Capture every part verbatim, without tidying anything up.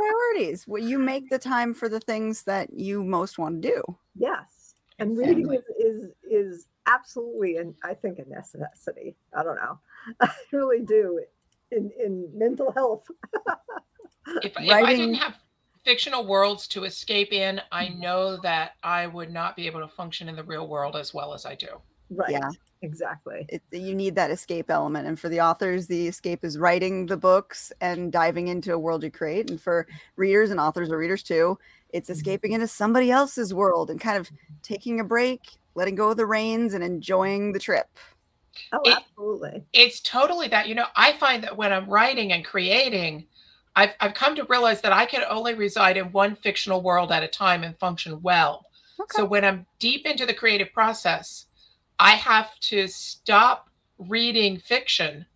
priorities. Well, you make the time for the things that you most want to do. Yes. And exactly. reading is, is, is absolutely, and I think, a necessity. I don't know. I really do in, in mental health. If, if I didn't have fictional worlds to escape in, I know that I would not be able to function in the real world as well as I do. Right. Yeah. Exactly. It, you need that escape element. And for the authors, the escape is writing the books and diving into a world you create. And for readers, and authors are readers too, it's escaping into somebody else's world and kind of taking a break, letting go of the reins and enjoying the trip. Oh, it, absolutely. It's totally that. You know, I find that when I'm writing and creating, I've, I've come to realize that I can only reside in one fictional world at a time and function well. Okay. So when I'm deep into the creative process, I have to stop reading fiction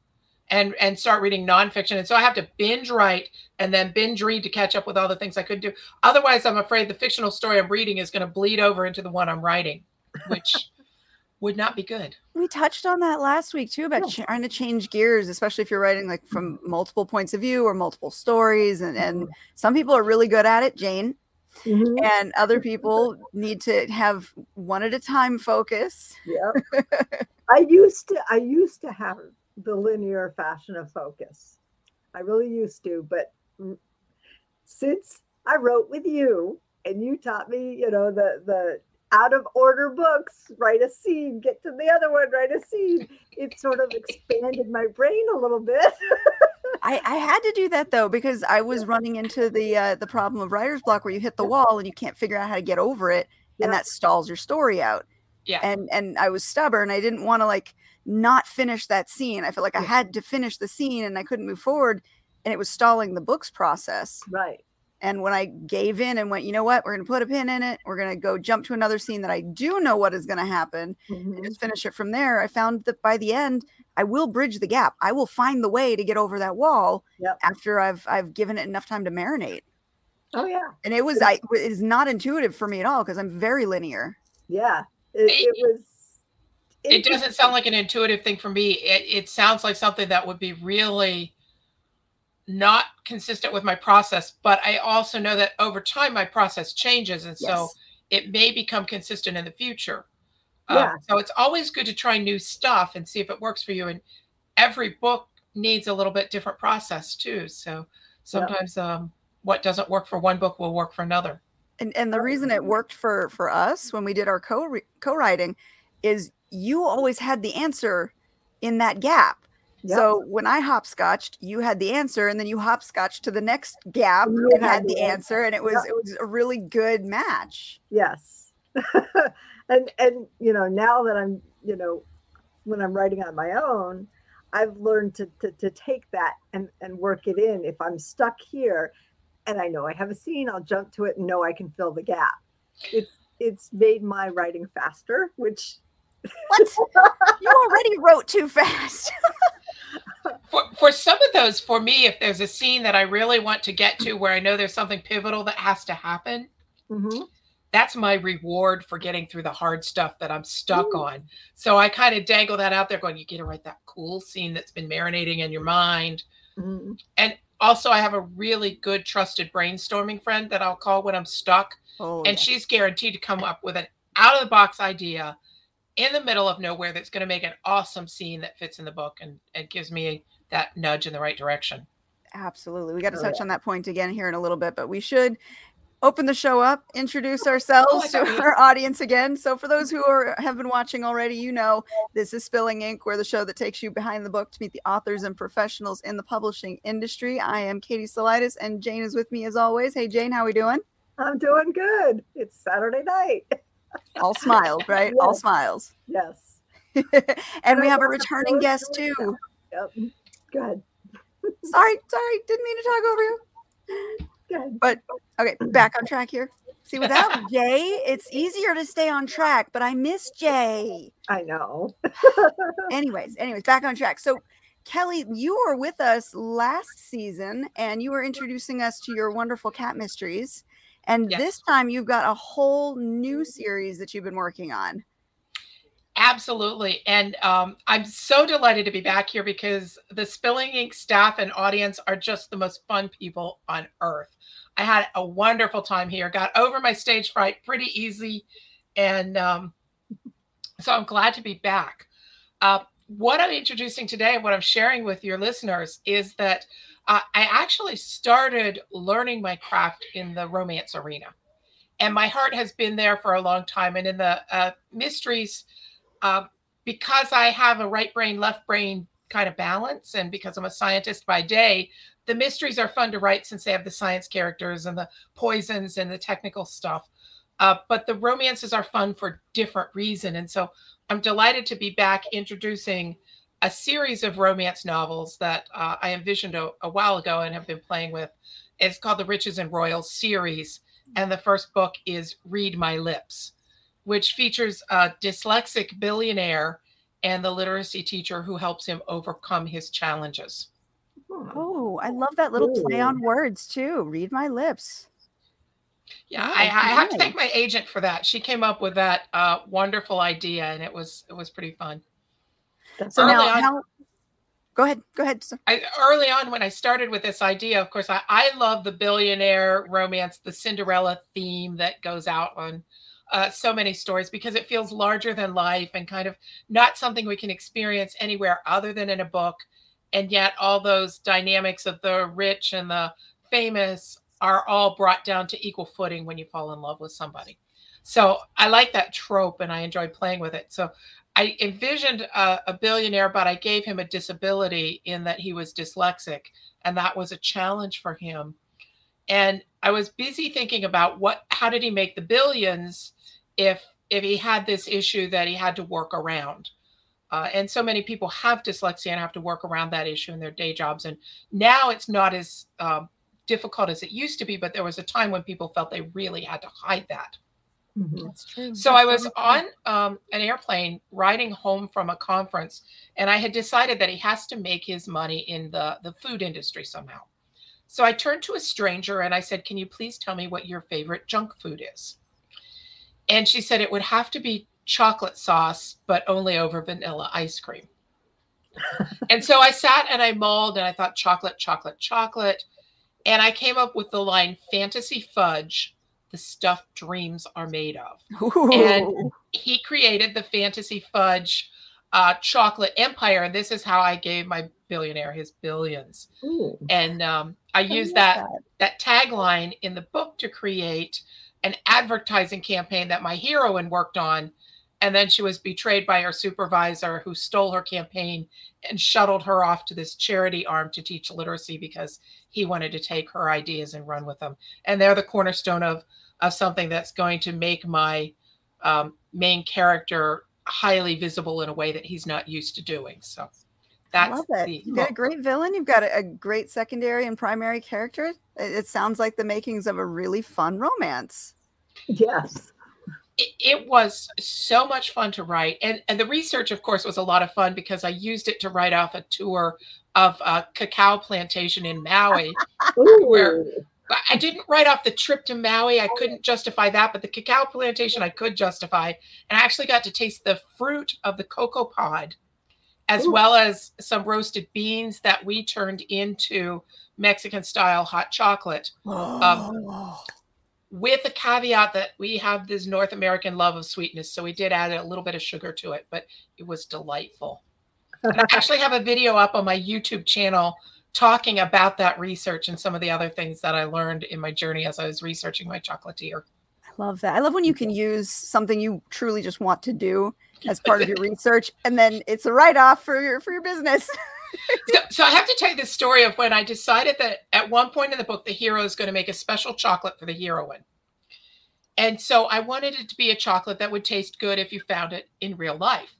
and, and start reading nonfiction. And so I have to binge write and then binge read to catch up with all the things I could do. Otherwise, I'm afraid the fictional story I'm reading is going to bleed over into the one I'm writing, which would not be good. We touched on that last week, too, about yeah. trying to change gears, especially if you're writing like from multiple points of view or multiple stories. And, and some people are really good at it, Jane. Mm-hmm. And other people need to have one at a time focus. Yeah. I used to I used to have the linear fashion of focus. I really used to, but since I wrote with you and you taught me, you know, the the out of order books, write a seed, get to the other one, write a seed. It sort of expanded my brain a little bit. I, I had to do that, though, because I was running into the uh, the problem of writer's block where you hit the wall and you can't figure out how to get over it. Yeah. And that stalls your story out. Yeah. And and I was stubborn. I didn't want to like not finish that scene. I felt like yeah. I had to finish the scene and I couldn't move forward. And it was stalling the book's process. Right. And when I gave in and went, you know what, we're going to put a pin in it. We're going to go jump to another scene that I do know what is going to happen mm-hmm. and just finish it from there. I found that by the end, I will bridge the gap. I will find the way to get over that wall yep. after I've I've given it enough time to marinate. Oh, yeah. And it was I it is not intuitive for me at all because I'm very linear. Yeah, it, it was. It doesn't sound like an intuitive thing for me. It, it sounds like something that would be really not consistent with my process, but I also know that over time my process changes. And yes. so it may become consistent in the future. Yeah. Um, so it's always good to try new stuff and see if it works for you. And every book needs a little bit different process too. So sometimes yeah. um, what doesn't work for one book will work for another. And and the reason it worked for, for us when we did our co co-writing is you always had the answer in that gap. Yep. So when I hopscotched, you had the answer, and then you hopscotched to the next gap you and had the answer, and it was yep. it was a really good match. Yes, and and you know now that I'm you know when I'm writing on my own, I've learned to to, to take that and, and work it in. If I'm stuck here, and I know I have a scene, I'll jump to it and know I can fill the gap. It's it's made my writing faster, which what you already wrote too fast. For, for some of those, for me, if there's a scene that I really want to get to where I know there's something pivotal that has to happen, mm-hmm. that's my reward for getting through the hard stuff that I'm stuck Ooh. on. So I kind of dangle that out there going, you get to write that cool scene that's been marinating in your mind. Mm-hmm. And also I have a really good trusted brainstorming friend that I'll call when I'm stuck. Oh, and yeah. she's guaranteed to come up with an out-of-the-box idea in the middle of nowhere that's going to make an awesome scene that fits in the book and it gives me that nudge in the right direction. Absolutely. We got to oh, touch yeah. on that point again here in a little bit, but we should open the show up, introduce ourselves oh, to our audience again. So for those who are, have been watching already, you know, this is Spilling Ink, where the show that takes you behind the book to meet the authors and professionals in the publishing industry. I am Katie Salaitis and Jane is with me as always. Hey Jane, how are we doing? I'm doing good. It's Saturday night. All smiles, right? Yes. All smiles. Yes. And we have a returning guest too. Yep. Go ahead. Sorry, sorry. Didn't mean to talk over you. Go ahead. But okay, back on track here. See, without Jay, it's easier to stay on track, but I miss Jay. I know. anyways, anyways, back on track. So Kelly, you were with us last season and you were introducing us to your wonderful cat mysteries. And yes. this time you've got a whole new series that you've been working on. Absolutely. And um, I'm so delighted to be back here because the Spilling Ink staff and audience are just the most fun people on earth. I had a wonderful time here, got over my stage fright pretty easy. And um, so I'm glad to be back. Uh, what I'm introducing today, what I'm sharing with your listeners is that uh, I actually started learning my craft in the romance arena. And my heart has been there for a long time. And in the uh, mysteries, Uh, because I have a right brain, left brain kind of balance, and because I'm a scientist by day, the mysteries are fun to write since they have the science characters and the poisons and the technical stuff. Uh, but the romances are fun for different reason. And so I'm delighted to be back introducing a series of romance novels that uh, I envisioned a, a while ago and have been playing with. It's called the Riches and Royals series. And the first book is Read My Lips, which features a dyslexic billionaire and the literacy teacher who helps him overcome his challenges. Oh, I love that little play on words too. Read My Lips. Yeah, I, I have to thank my agent for that. She came up with that uh, wonderful idea, and it was it was pretty fun. So now, on, how, go ahead, go ahead. I, early on, when I started with this idea, of course, I, I love the billionaire romance, the Cinderella theme that goes out on Uh, so many stories because it feels larger than life and kind of not something we can experience anywhere other than in a book. And yet all those dynamics of the rich and the famous are all brought down to equal footing when you fall in love with somebody. So I like that trope and I enjoy playing with it. So I envisioned a, a billionaire, but I gave him a disability in that he was dyslexic, and that was a challenge for him. And I was busy thinking about what, how did he make the billions if if he had this issue that he had to work around? Uh, and so many people have dyslexia and have to work around that issue in their day jobs. And now it's not as uh, difficult as it used to be, but there was a time when people felt they really had to hide that. Mm-hmm. That's true. So I was on um, an airplane riding home from a conference, and I had decided that he has to make his money in the, the food industry somehow. So I turned to a stranger and I said, "Can you please tell me what your favorite junk food is?" And she said, "It would have to be chocolate sauce, but only over vanilla ice cream." And so I sat and I mulled and I thought chocolate, chocolate, chocolate. And I came up with the line, "Fantasy fudge, the stuff dreams are made of." Ooh. And he created the fantasy fudge uh, chocolate empire. And this is how I gave my billionaire his billions. Ooh. And um, I, I used that, that that tagline in the book to create an advertising campaign that my heroine worked on, and then she was betrayed by her supervisor who stole her campaign and shuttled her off to this charity arm to teach literacy because he wanted to take her ideas and run with them. And they're the cornerstone of of something that's going to make my um, main character highly visible in a way that he's not used to doing. So That's I love it. The, you've got a great villain. You've got a, a great secondary and primary character. It, it sounds like the makings of a really fun romance. Yes. It, it was so much fun to write. And, and the research, of course, was a lot of fun because I used it to write off a tour of a cacao plantation in Maui. Where I didn't write off the trip to Maui. I couldn't justify that, but the cacao plantation I could justify. And I actually got to taste the fruit of the cocoa pod, as Ooh. Well as some roasted beans that we turned into Mexican-style hot chocolate. Oh. Um, with a caveat that we have this North American love of sweetness, so we did add a little bit of sugar to it, but it was delightful. And I actually have a video up on my YouTube channel talking about that research and some of the other things that I learned in my journey as I was researching my chocolatier. I love that. I love when you can use something you truly just want to do as part of your research, and then it's a write-off for your for your business. so, so I have to tell you this story of when I decided that at one point in the book, the hero is going to make a special chocolate for the heroine. And so I wanted it to be a chocolate that would taste good if you found it in real life.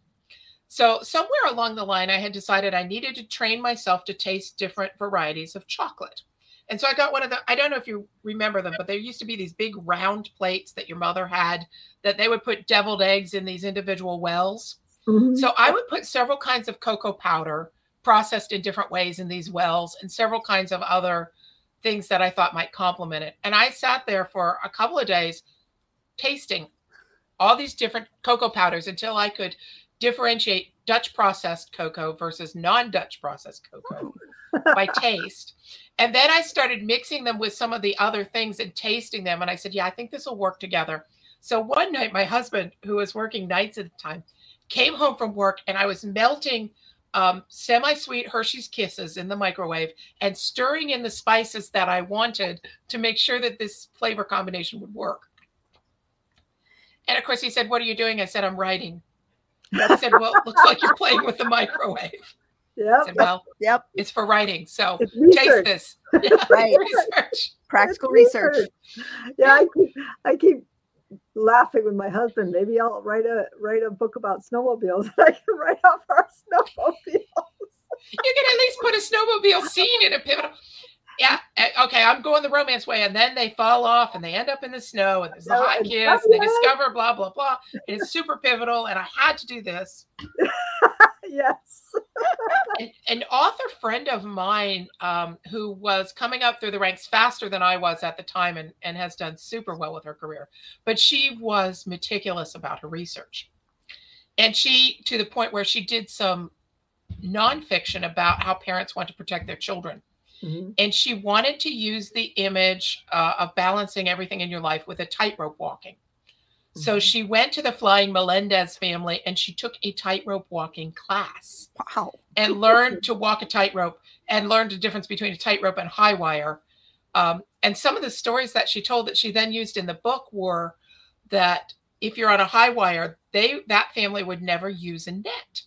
So somewhere along the line, I had decided I needed to train myself to taste different varieties of chocolate. And so I got one of the, I don't know if you remember them, but there used to be these big round plates that your mother had that they would put deviled eggs in these individual wells. Mm-hmm. So I would put several kinds of cocoa powder processed in different ways in these wells and several kinds of other things that I thought might complement it. And I sat there for a couple of days tasting all these different cocoa powders until I could differentiate Dutch processed cocoa versus non-Dutch processed cocoa by taste. And then I started mixing them with some of the other things and tasting them. And I said, yeah, I think this will work together. So one night, my husband, who was working nights at the time, came home from work, and I was melting um, semi-sweet Hershey's Kisses in the microwave and stirring in the spices that I wanted to make sure that this flavor combination would work. And of course, he said, what are you doing? I said, I'm writing. I said, well, it looks like you're playing with the microwave. Yeah. Well, yep. It's for writing. So taste this. Yeah, right. Research. Practical research. research. Yeah, I keep, I keep laughing with my husband. Maybe I'll write a write a book about snowmobiles. I can write off our snowmobiles. You can at least put a snowmobile scene in a pivotal. Yeah. Okay. I'm going the romance way. And then they fall off and they end up in the snow and there's a hot kiss and they discover blah, blah, blah. And it's super pivotal. And I had to do this. Yes. An, an author friend of mine um, who was coming up through the ranks faster than I was at the time and, and has done super well with her career, but she was meticulous about her research. And she, to the point where she did some nonfiction about how parents want to protect their children. Mm-hmm. And she wanted to use the image uh, of balancing everything in your life with a tightrope walking. Mm-hmm. So she went to the Flying Melendez family and she took a tightrope walking class. Wow. And learned to walk a tightrope and learned the difference between a tightrope and high wire. Um, and some of the stories that she told that she then used in the book were that if you're on a high wire, they that family would never use a net.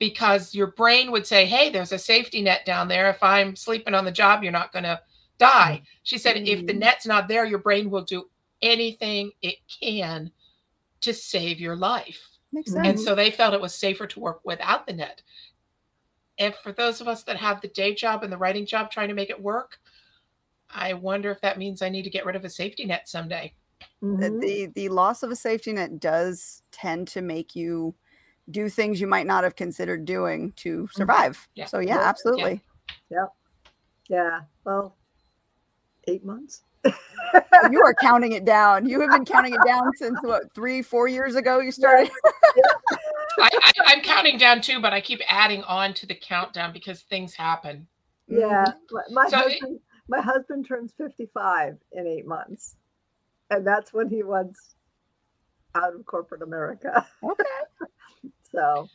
Because your brain would say, hey, there's a safety net down there. If I'm sleeping on the job, you're not going to die. She said, mm-hmm. if the net's not there, your brain will do anything it can to save your life. Makes sense. And so they felt it was safer to work without the net. And for those of us that have the day job and the writing job trying to make it work, I wonder if that means I need to get rid of a safety net someday. Mm-hmm. The, the loss of a safety net does tend to make you do things you might not have considered doing to survive. Yeah. So yeah, yeah. absolutely. Yeah. yeah. Yeah. Well, eight months. You are counting it down. You have been counting it down since what, three, four years ago you started? Yeah. I, I, I'm counting down too, but I keep adding on to the countdown because things happen. Yeah. My, so husband, it, my husband turns fifty-five in eight months. And that's when he was out of corporate America. Okay. So,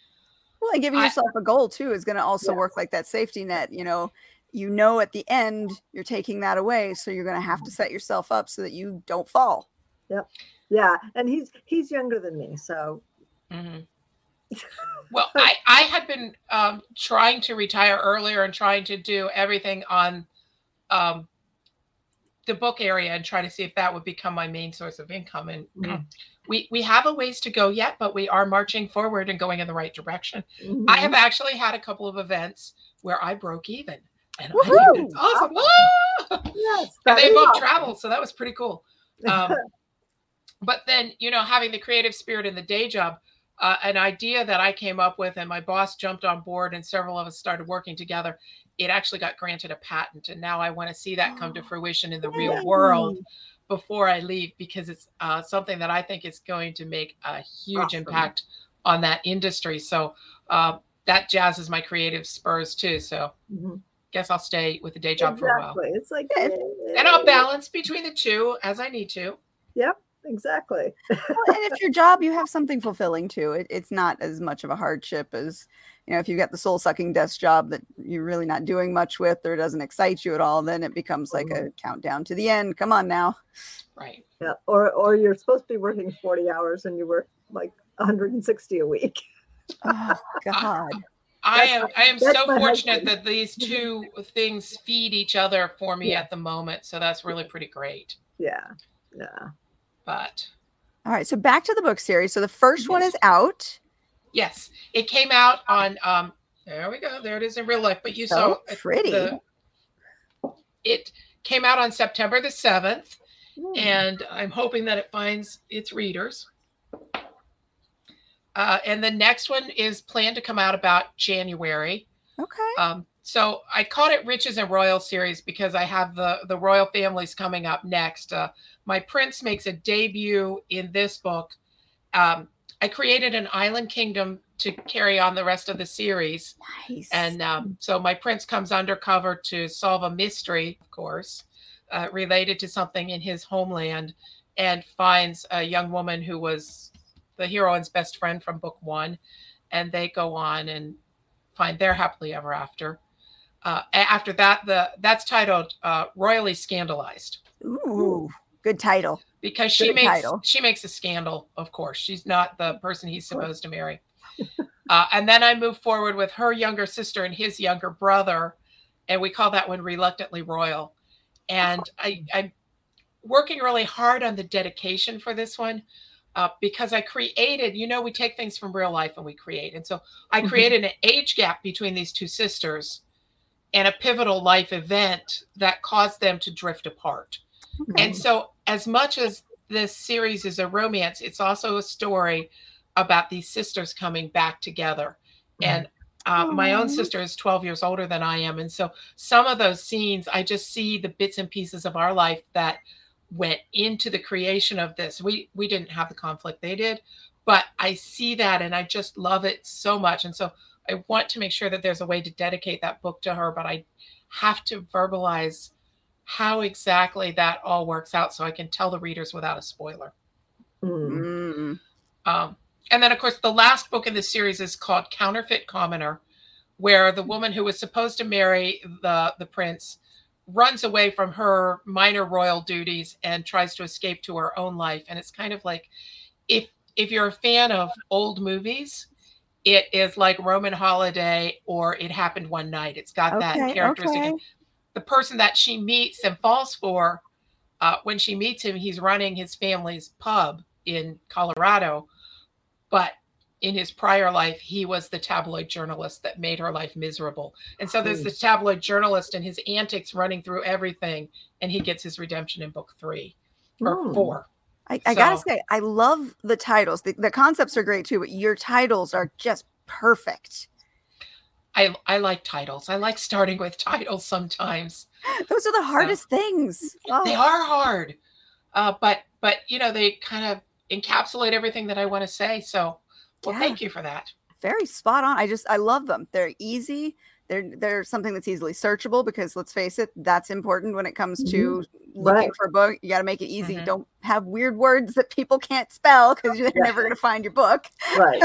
well, and giving yourself I, a goal too is going to also yeah. work like that safety net. You know, you know, at the end you're taking that away, so you're going to have to set yourself up so that you don't fall. Yep. Yeah, and he's he's younger than me, so. Mm-hmm. Well, I I had been um, trying to retire earlier and trying to do everything on um, the book area and try to see if that would become my main source of income and. Mm-hmm. We we have a ways to go yet, but we are marching forward and going in the right direction. Mm-hmm. I have actually had a couple of events where I broke even. And I think that's awesome. awesome. Yes, and they both awesome. travel, so that was pretty cool. Um, but then, you know, having the creative spirit in the day job, uh, an idea that I came up with and my boss jumped on board and several of us started working together, it actually got granted a patent. And now I want to see that come oh. to fruition in the Yay. real world. Before I leave, because it's uh, something that I think is going to make a huge awesome. impact on that industry. So uh, that jazzes my creative spurs too. So mm-hmm. guess I'll stay with the day job exactly. for a while. It's like, and I'll balance between the two as I need to. Yep, exactly. Well, and if your job, you have something fulfilling too. It, it's not as much of a hardship as, you know, if you got the soul sucking desk job that you're really not doing much with or doesn't excite you at all, then it becomes like mm-hmm. a countdown to the end. Come on now. Right. Yeah. Or or you're supposed to be working forty hours and you work like one hundred sixty a week. Oh, God. I, I am I am so fortunate husband. that these two things feed each other for me yeah. at the moment. So that's really pretty great. Yeah. Yeah. But. All right. So back to the book series. So the first yes. one is out. Yes, it came out on, um, there we go. There it is in real life. But you so saw it, pretty. The, it came out on September the seventh. Mm. And I'm hoping that it finds its readers. Uh, and the next one is planned to come out about January. Okay. Um, so I called it Riches and Royals series because I have the, the royal families coming up next. Uh, my prince makes a debut in this book. Um, I created an island kingdom to carry on the rest of the series. Nice. And um, so my prince comes undercover to solve a mystery, of course, uh, related to something in his homeland, and finds a young woman who was the heroine's best friend from book one. And they go on and find their happily ever after. Uh, after that, the that's titled uh, Royally Scandalized. Ooh, good title. Because she good makes title. she makes a scandal, of course. She's not the person he's supposed to marry. Uh, and then I move forward with her younger sister and his younger brother, and we call that one Reluctantly Royal. And I, I'm working really hard on the dedication for this one uh, because I created, you know, we take things from real life and we create. And so I created an age gap between these two sisters and a pivotal life event that caused them to drift apart. And so as much as this series is a romance, it's also a story about these sisters coming back together. And uh, my own sister is twelve years older than I am. And so some of those scenes, I just see the bits and pieces of our life that went into the creation of this. We, we didn't have the conflict they did, but I see that and I just love it so much. And so I want to make sure that there's a way to dedicate that book to her, but I have to verbalize how exactly that all works out so I can tell the readers without a spoiler. Mm-hmm. Um, And then, of course, the last book in the series is called Counterfeit Commoner, where the woman who was supposed to marry the, the prince runs away from her minor royal duties and tries to escape to her own life. And it's kind of like, if if you're a fan of old movies, it is like Roman Holiday or It Happened One Night. It's got okay, that characteristic. Okay. The person that she meets and falls for, uh, when she meets him, he's running his family's pub in Colorado. But in his prior life, he was the tabloid journalist that made her life miserable. And so there's the tabloid journalist and his antics running through everything. And he gets his redemption in book three or Ooh. four. I, I so, gotta say, I love the titles. The, the concepts are great too, but your titles are just perfect. I, I like titles. I like starting with titles sometimes. Those are the hardest so, things. Oh. They are hard. Uh, but, but, you know, they kind of encapsulate everything that I want to say. So, well, yeah. Thank you for that. Very spot on. I just, I love them. They're easy. They're, they're something that's easily searchable because let's face it, that's important when it comes to mm-hmm. looking right. for a book. You got to make it easy. Mm-hmm. Don't have weird words that people can't spell because you're yeah. never going to find your book. Right.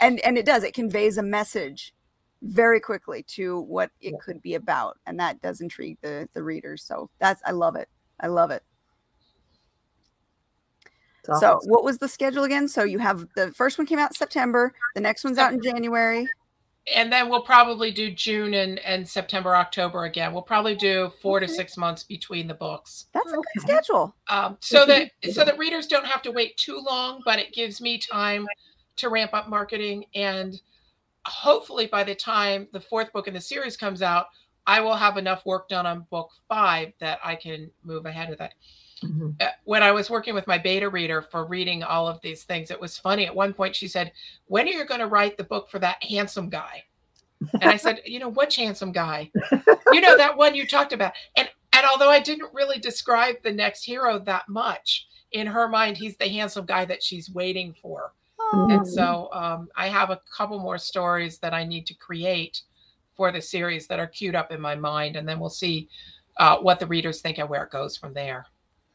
and, and it does, it conveys a message very quickly to what it yeah. could be about. And that does intrigue the, the readers. So that's, I love it. I love it. So what was the schedule again? So you have the first one came out in September. The next one's out in January. And then we'll probably do June and, and September, October again. We'll probably do four okay. to six months between the books. That's a good schedule. Um, so that so that readers don't have to wait too long, but it gives me time to ramp up marketing. And hopefully by the time the fourth book in the series comes out, I will have enough work done on book five that I can move ahead with that. Mm-hmm. When I was working with my beta reader for reading all of these things, it was funny. At one point she said, when are you going to write the book for that handsome guy? And I said, you know, which handsome guy? You know, that one you talked about. And and although I didn't really describe the next hero that much, in her mind, he's the handsome guy that she's waiting for. Mm-hmm. And so um, I have a couple more stories that I need to create for the series that are queued up in my mind. And then we'll see uh, what the readers think and where it goes from there.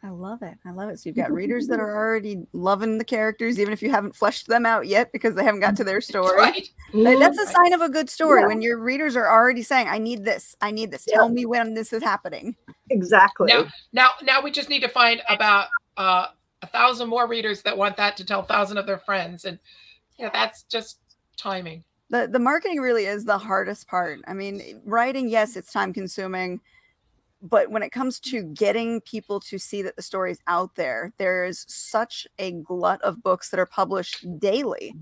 I love it. I love it. So you've got readers that are already loving the characters, even if you haven't fleshed them out yet because they haven't got to their story. Right. That's a sign of a good story. Yeah. When your readers are already saying, I need this. I need this. Yeah. Tell me when this is happening. Exactly. Now, now, now we just need to find about uh, a thousand more readers that want that to tell a thousand of their friends. And you know, that's just timing. The, the marketing really is the hardest part. I mean, writing, yes, it's time consuming. But when it comes to getting people to see that the story is out there, there is such a glut of books that are published daily.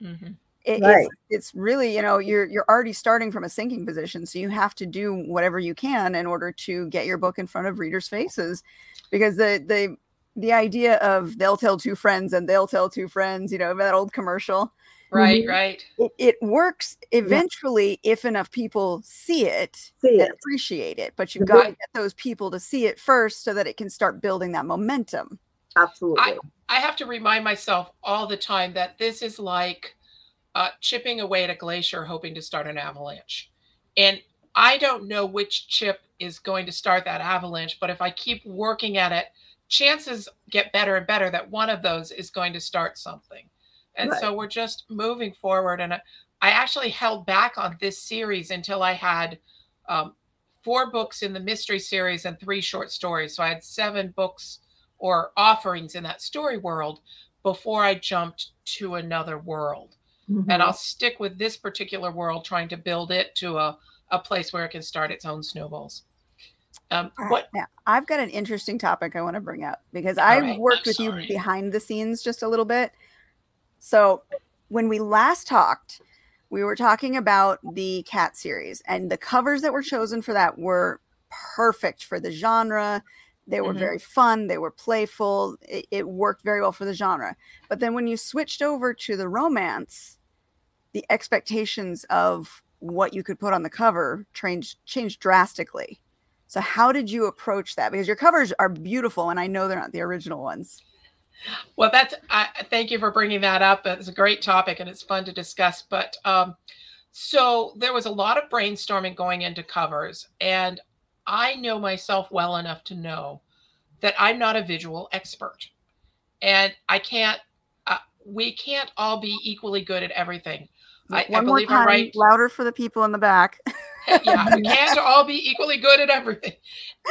Mm-hmm. It, right. it's, it's really, you know, you're you're already starting from a sinking position. So you have to do whatever you can in order to get your book in front of readers' faces. Because the the the idea of they'll tell two friends and they'll tell two friends, you know, that old commercial. Right, right. It, it works eventually yeah. if enough people see it, see it. And appreciate it. But you've got to get those people to see it first so that it can start building that momentum. Absolutely. I, I have to remind myself all the time that this is like uh, chipping away at a glacier, hoping to start an avalanche. And I don't know which chip is going to start that avalanche, but if I keep working at it, chances get better and better that one of those is going to start something. And right. so we're just moving forward. And I, I actually held back on this series until I had um, four books in the mystery series and three short stories. So I had seven books or offerings in that story world before I jumped to another world. Mm-hmm. And I'll stick with this particular world, trying to build it to a, a place where it can start its own snowballs. Um, what now, I've got an interesting topic I want to bring up, because I right, worked I'm with sorry. you behind the scenes just a little bit. So when we last talked, we were talking about the cat series, and the covers that were chosen for that were perfect for the genre. They were mm-hmm. very fun. They were playful. It, it worked very well for the genre. But then when you switched over to the romance, the expectations of what you could put on the cover changed, changed drastically. So how did you approach that? Because your covers are beautiful, and I know they're not the original ones. Well, that's, I, thank you for bringing that up. It's a great topic, and it's fun to discuss. But um, so there was a lot of brainstorming going into covers, and I know myself well enough to know that I'm not a visual expert, and I can't, uh, we can't all be equally good at everything. I, One I more believe time, I'm right. Louder for the people in the back. Yeah, we can't all be equally good at everything.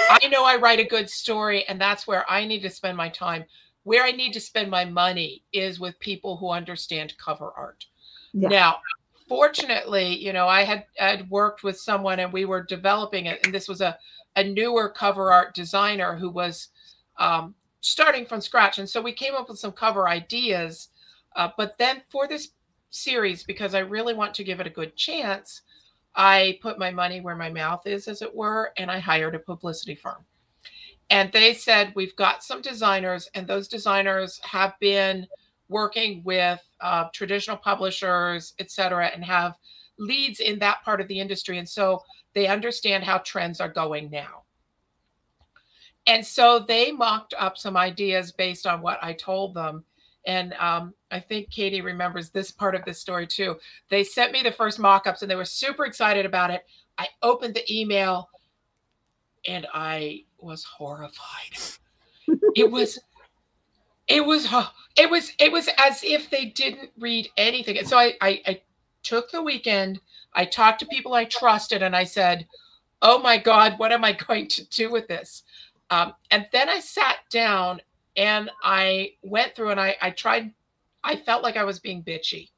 I know I write a good story, and that's where I need to spend my time. Where I need to spend my money is with people who understand cover art. Yeah. Now, fortunately, you know, I had, had worked with someone, and we were developing it. And this was a, a newer cover art designer who was um, starting from scratch. And so we came up with some cover ideas. Uh, but then for this series, because I really want to give it a good chance, I put my money where my mouth is, as it were, and I hired a publicity firm. And they said, we've got some designers, and those designers have been working with uh, traditional publishers, et cetera, and have leads in that part of the industry. And so they understand how trends are going now. And so they mocked up some ideas based on what I told them. And um, I think Katie remembers this part of this story too. They sent me the first mock-ups, and they were super excited about it. I opened the email, and I was horrified. It was... It was, it was, it was as if they didn't read anything. And so I, I, I took the weekend, I talked to people I trusted, and I said, oh my God, what am I going to do with this? Um, and then I sat down, and I went through, and I, I tried, I felt like I was being bitchy,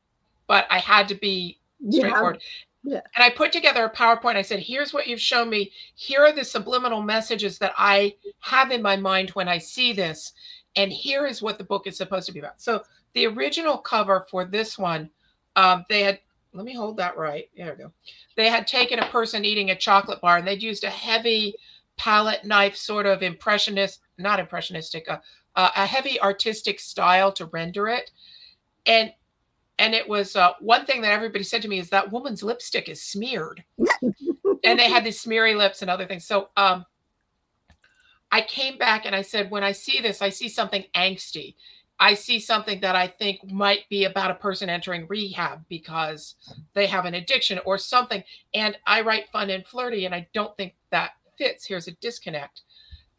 but I had to be straightforward. Yeah. Yeah. And I put together a PowerPoint. I said, here's what you've shown me. Here are the subliminal messages that I have in my mind when I see this. And here is what the book is supposed to be about. So the original cover for this one, um, they had, let me hold that right. There we go. They had taken a person eating a chocolate bar, and they'd used a heavy palette knife, sort of impressionist, not impressionistic, uh, uh, a heavy artistic style to render it. And and it was uh, one thing that everybody said to me is that woman's lipstick is smeared. And they had these smeary lips and other things. So, um, I came back and I said, when I see this, I see something angsty. I see something that I think might be about a person entering rehab because they have an addiction or something. And I write fun and flirty, and I don't think that fits. Here's a disconnect.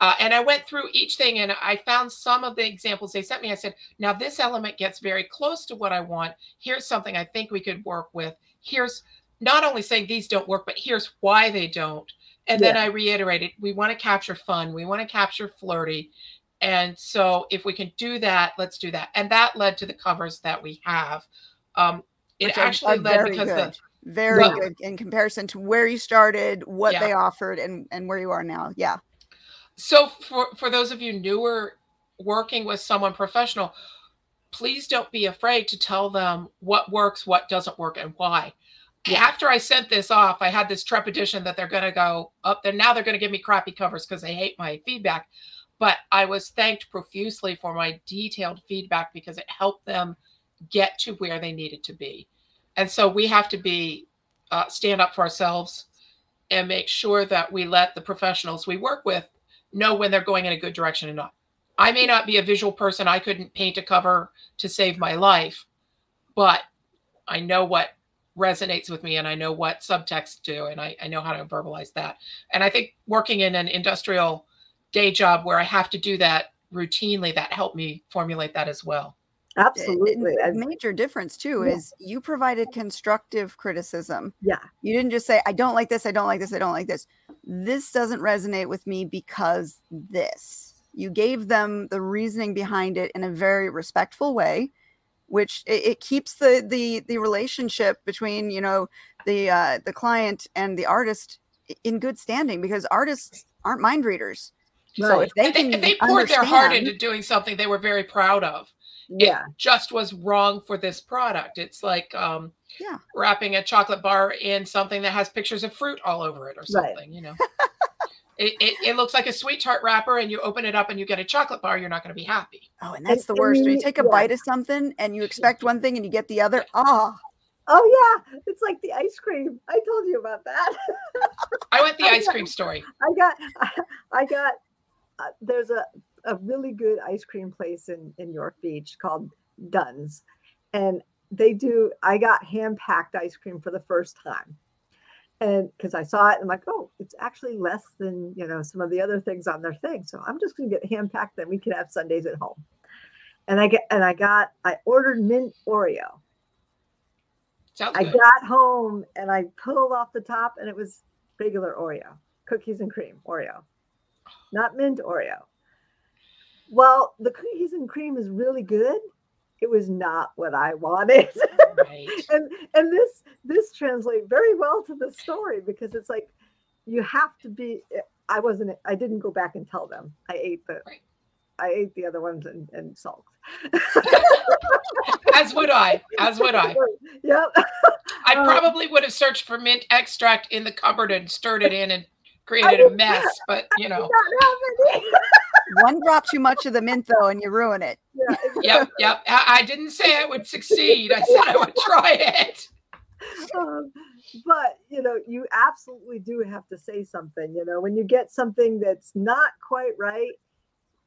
Uh, and I went through each thing, and I found some of the examples they sent me. I said, now this element gets very close to what I want. Here's something I think we could work with. Here's not only saying these don't work, but here's why they don't. And yeah. then I reiterated, we want to capture fun. We want to capture flirty. And so if we can do that, let's do that. And that led to the covers that we have. Um, it Which actually led because good. the very well, good in comparison to where you started, what yeah. they offered, and, and where you are now. Yeah. So for, for those of you newer working with someone professional, please don't be afraid to tell them what works, what doesn't work, and why. Yeah. After I sent this off, I had this trepidation that they're going to go up there. Now they're going to give me crappy covers because they hate my feedback. But I was thanked profusely for my detailed feedback because it helped them get to where they needed to be. And so we have to be uh, stand up for ourselves and make sure that we let the professionals we work with know when they're going in a good direction or not. I may not be a visual person. I couldn't paint a cover to save my life, but I know what resonates with me, and I know what subtext to, and I, I know how to verbalize that. And I think working in an industrial day job where I have to do that routinely, that helped me formulate that as well. Absolutely. A major difference too yeah. is you provided constructive criticism. Yeah. You didn't just say, I don't like this, I don't like this, I don't like this. This doesn't resonate with me because this. You gave them the reasoning behind it in a very respectful way, which it, it keeps the the the relationship between, you know, the uh, the client and the artist in good standing, because artists aren't mind readers. Right. So if they if can they, if they poured their heart into doing something they were very proud of, yeah, it just was wrong for this product. It's like um, yeah. wrapping a chocolate bar in something that has pictures of fruit all over it or something, right. you know. It, it, it looks like a sweet tart wrapper, and you open it up and you get a chocolate bar. You're not going to be happy. Oh, and that's the worst. You take a yeah. bite of something and you expect one thing and you get the other. Oh, oh yeah. It's like the ice cream. I told you about that. I went the I ice got, cream story. I got, I got, uh, there's a, a really good ice cream place in, in York Beach called Dunn's. And they do, I got hand-packed ice cream for the first time. And because I saw it, I'm like, oh, it's actually less than, you know, some of the other things on their thing. So I'm just going to get hand packed. Then we can have Sundays at home. And I get, and I got, I ordered mint Oreo. Sounds I good. Got home and I pulled off the top, and it was regular Oreo, cookies and cream Oreo, not mint Oreo. Well, the cookies and cream is really good. It was not what I wanted. Right. and and this this translates very well to the story, because it's like you have to be I wasn't I didn't go back and tell them. I ate the right. I ate the other ones and, and sulked. As would I. As would I. Yep. I probably would have searched for mint extract in the cupboard and stirred it in and created a mess, not, but you know. One drop too much of the mint, though, and you ruin it. Yeah, exactly. Yep, yep. I, I didn't say I would succeed. I said I would try it. Um, but, you know, you absolutely do have to say something. You know, when you get something that's not quite right,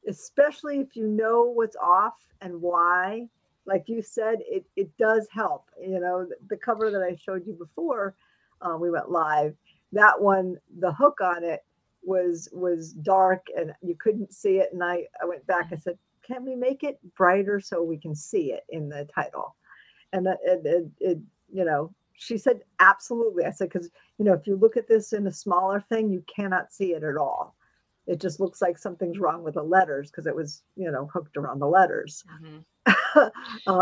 especially if you know what's off and why, like you said, it, it does help. You know, the cover that I showed you before uh, we went live, that one, the hook on it, was was dark and you couldn't see it, and I, I went back and said, can we make it brighter so we can see it in the title? And it, it, it you know, she said absolutely. I said, because you know, if you look at this in a smaller thing, you cannot see it at all. It just looks like something's wrong with the letters, because it was, you know, hooked around the letters. Mm-hmm. um,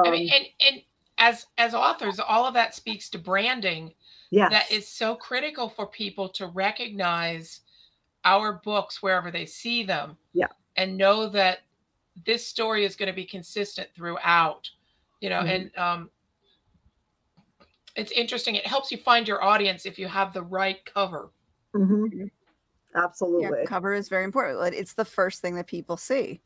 I mean, and and as as authors, all of that speaks to branding. Yes. That is so critical for people to recognize our books wherever they see them, yeah, and know that this story is going to be consistent throughout, you know. Mm-hmm. And um it's interesting, it helps you find your audience if you have the right cover. Mm-hmm. Absolutely. Yeah, cover is very important. It's the first thing that people see.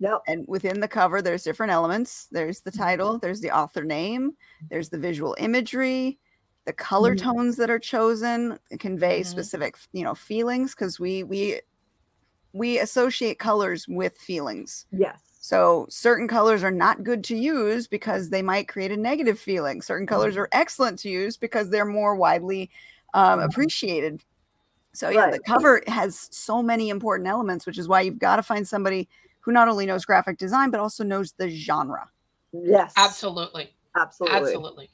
Yep. And within the cover there's different elements. There's the title, there's the author name, there's the visual imagery. The color mm-hmm. tones that are chosen convey mm-hmm. specific, you know, feelings, because we we we associate colors with feelings. Yes. So certain colors are not good to use because they might create a negative feeling. Certain mm-hmm. colors are excellent to use because they're more widely um, appreciated. So yeah, right. The cover has so many important elements, which is why you've got to find somebody who not only knows graphic design but also knows the genre. Yes. Absolutely. Absolutely. Absolutely.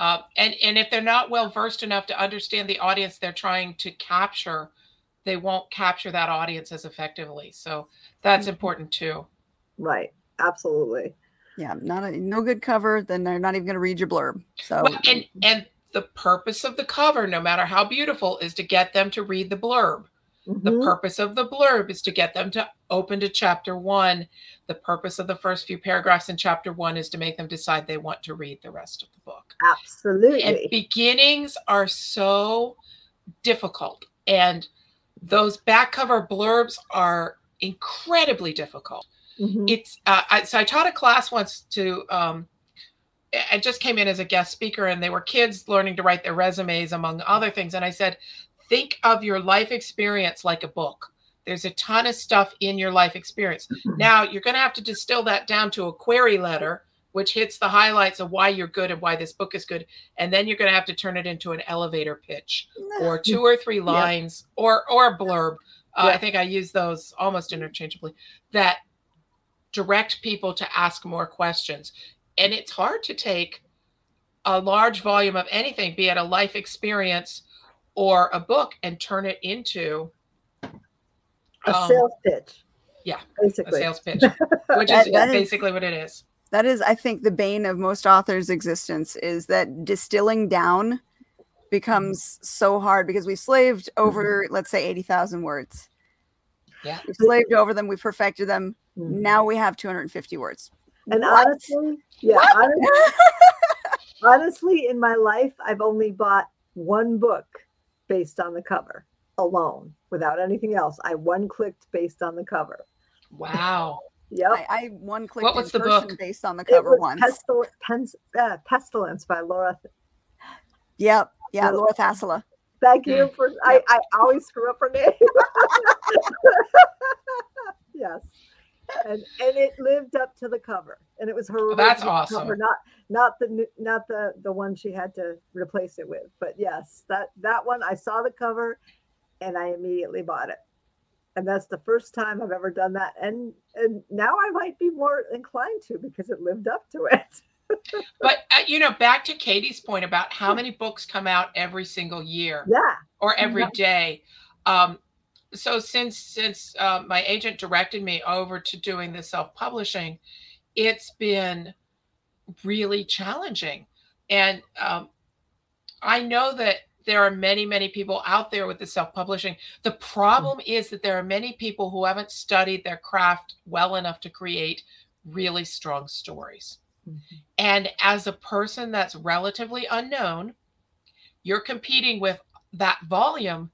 Uh, and, and if they're not well-versed enough to understand the audience they're trying to capture, they won't capture that audience as effectively. So that's important too. Right. Absolutely. Yeah. Not a, no good cover, then they're not even going to read your blurb. So well, and, and the purpose of the cover, no matter how beautiful, is to get them to read the blurb. Mm-hmm. The purpose of the blurb is to get them to open to chapter one. The purpose of the first few paragraphs in chapter one is to make them decide they want to read the rest of the book. Absolutely. And beginnings are so difficult. And those back cover blurbs are incredibly difficult. Mm-hmm. It's uh, I, so I taught a class once to, um, I just came in as a guest speaker, and they were kids learning to write their resumes, among other things. And I said, think of your life experience like a book. There's a ton of stuff in your life experience. Now, you're going to have to distill that down to a query letter, which hits the highlights of why you're good and why this book is good. And then you're going to have to turn it into an elevator pitch or two or three lines yep. or, or a blurb. Uh, yep. I think I use those almost interchangeably that direct people to ask more questions. And it's hard to take a large volume of anything, be it a life experience or a book, and turn it into a um, sales pitch. Yeah, basically. A sales pitch, which that, is, that is basically what it is. That is, I think, the bane of most authors' existence, is that distilling down becomes so hard because we've slaved over, mm-hmm. let's say, eighty thousand words. Yeah, we've slaved over them. We've perfected them. Mm-hmm. Now we have two hundred fifty words. And what? honestly, yeah, honestly, honestly, in my life, I've only bought one book based on the cover alone, without anything else. I one-clicked based on the cover. Wow. Yep. I, I one-clicked what was the book based on the cover once. Pestil- Pens- uh, Pestilence by Laura. Th- yep. Yeah, Laura Thasala. Thank yeah. you for. Yep. I, I always screw up her name. Yes. And and it lived up to the cover, and it was her. Oh, that's awesome. Cover, not not the not the the one she had to replace it with, but yes, that that one I saw the cover, and I immediately bought it, and that's the first time I've ever done that, and and now I might be more inclined to because it lived up to it. But uh, you know, back to Katie's point about how many books come out every single year, yeah, or every yeah. day. Um, So since since uh, my agent directed me over to doing the self-publishing, it's been really challenging. And um, I know that there are many, many people out there with the self-publishing. The problem mm-hmm. is that there are many people who haven't studied their craft well enough to create really strong stories. Mm-hmm. And as a person that's relatively unknown, you're competing with that volume.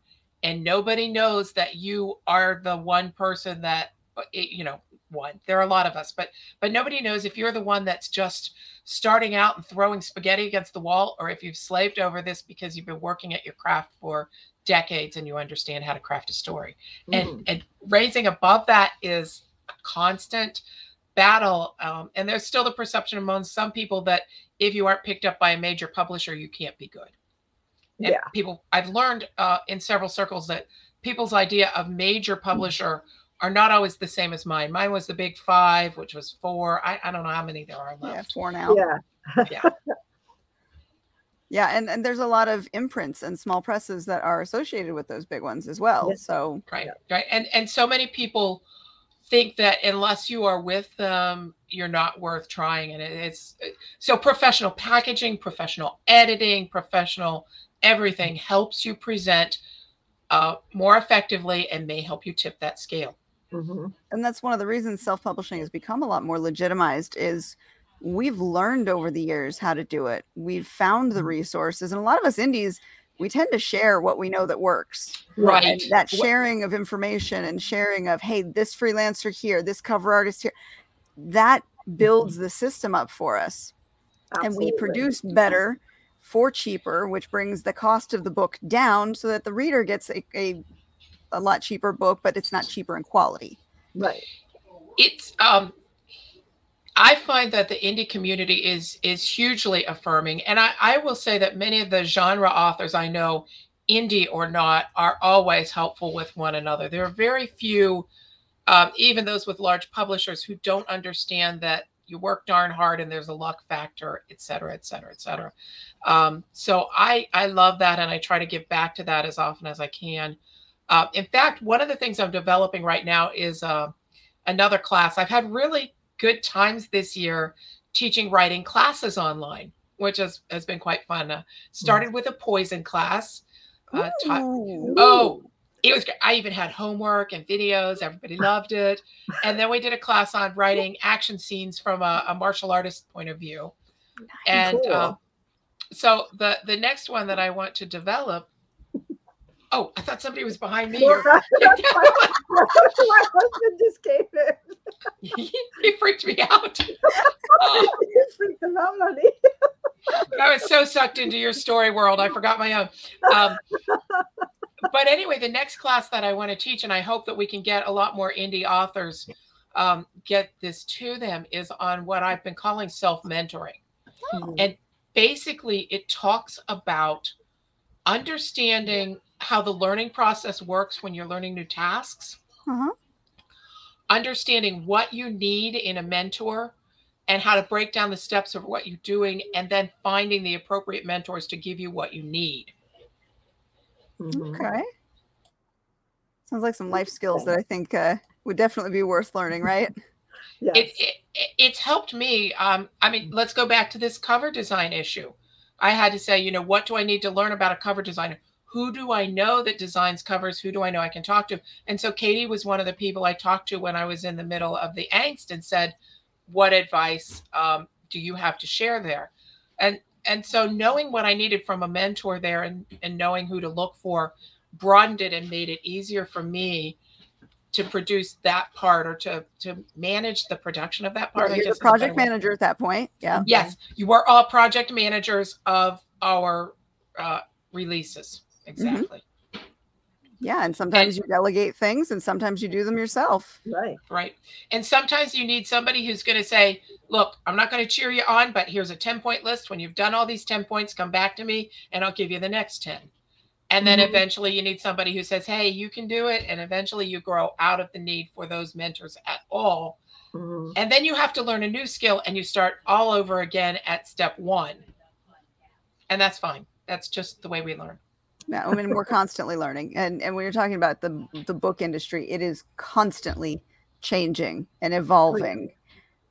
And nobody knows that you are the one person that, you know, one, there are a lot of us, but, but nobody knows if you're the one that's just starting out and throwing spaghetti against the wall, or if you've slaved over this because you've been working at your craft for decades and you understand how to craft a story. Mm-hmm. And, and raising above that is a constant battle. Um, and there's still the perception among some people that if you aren't picked up by a major publisher, you can't be good. And yeah. people, I've learned uh, in several circles that people's idea of major publisher are not always the same as mine. Mine was the big five, which was four. I, I don't know how many there are left. Yeah, four now. Yeah. Yeah. yeah. And, and there's a lot of imprints and small presses that are associated with those big ones as well. Yeah. So, right. Yeah. Right. And, and so many people think that unless you are with them, you're not worth trying. And it, it's so professional packaging, professional editing, professional everything helps you present uh, more effectively and may help you tip that scale. Mm-hmm. And that's one of the reasons self-publishing has become a lot more legitimized, is we've learned over the years how to do it. We've found the resources. And a lot of us indies, we tend to share what we know that works. Right. And that sharing of information and sharing of, hey, this freelancer here, this cover artist here, that builds the system up for us. Absolutely. And we produce better for cheaper, which brings the cost of the book down so that the reader gets a, a a lot cheaper book, but it's not cheaper in quality. Right. It's um I find that the indie community is is hugely affirming. And I, I will say that many of the genre authors I know, indie or not, are always helpful with one another. There are very few, um, even those with large publishers, who don't understand that you work darn hard and there's a luck factor, et cetera, et cetera, et cetera. Um, so I, I love that. And I try to give back to that as often as I can. Uh, in fact, one of the things I'm developing right now is uh, another class. I've had really good times this year teaching writing classes online, which has, has been quite fun. Uh, started with a poison class. Uh, ta- oh, It was. I even had homework and videos. Everybody loved it. And then we did a class on writing action scenes from a, a martial artist point of view. And cool. uh, so the, the next one that I want to develop. Oh, I thought somebody was behind me. Well, that's my, my husband just came in. he, he freaked me out. Uh, you freaked him out, honey. I was so sucked into your story world. I forgot my own. Um, But anyway, the next class that I want to teach, and I hope that we can get a lot more indie authors um, get this to them is on what I've been calling self-mentoring. Mm-hmm. And basically it talks about understanding how the learning process works when you're learning new tasks, mm-hmm. understanding what you need in a mentor and how to break down the steps of what you're doing, and then finding the appropriate mentors to give you what you need. Mm-hmm. Okay. Sounds like some life skills that I think uh, would definitely be worth learning, right? Yes. It, it, it's helped me. Um, I mean, let's go back to this cover design issue. I had to say, you know, what do I need to learn about a cover designer? Who do I know that designs covers? Who do I know I can talk to? And so Katie was one of the people I talked to when I was in the middle of the angst and said, what advice um, do you have to share there? And and so knowing what I needed from a mentor there and, and knowing who to look for broadened it and made it easier for me to produce that part, or to to manage the production of that part. You're I guess the project manager at that point. Yeah. Yes. You were all project managers of our uh, releases. Exactly. Mm-hmm. Yeah. And sometimes and, you delegate things and sometimes you do them yourself. Right. Right. And sometimes you need somebody who's going to say, look, I'm not going to cheer you on, but here's a ten point list. When you've done all these ten points, come back to me and I'll give you the next ten. And then mm-hmm. eventually you need somebody who says, hey, you can do it. And eventually you grow out of the need for those mentors at all. Mm-hmm. And then you have to learn a new skill and you start all over again at step one. And that's fine. That's just the way we learn. No, I mean, we're constantly learning. And and when you're talking about the, the book industry, it is constantly changing and evolving.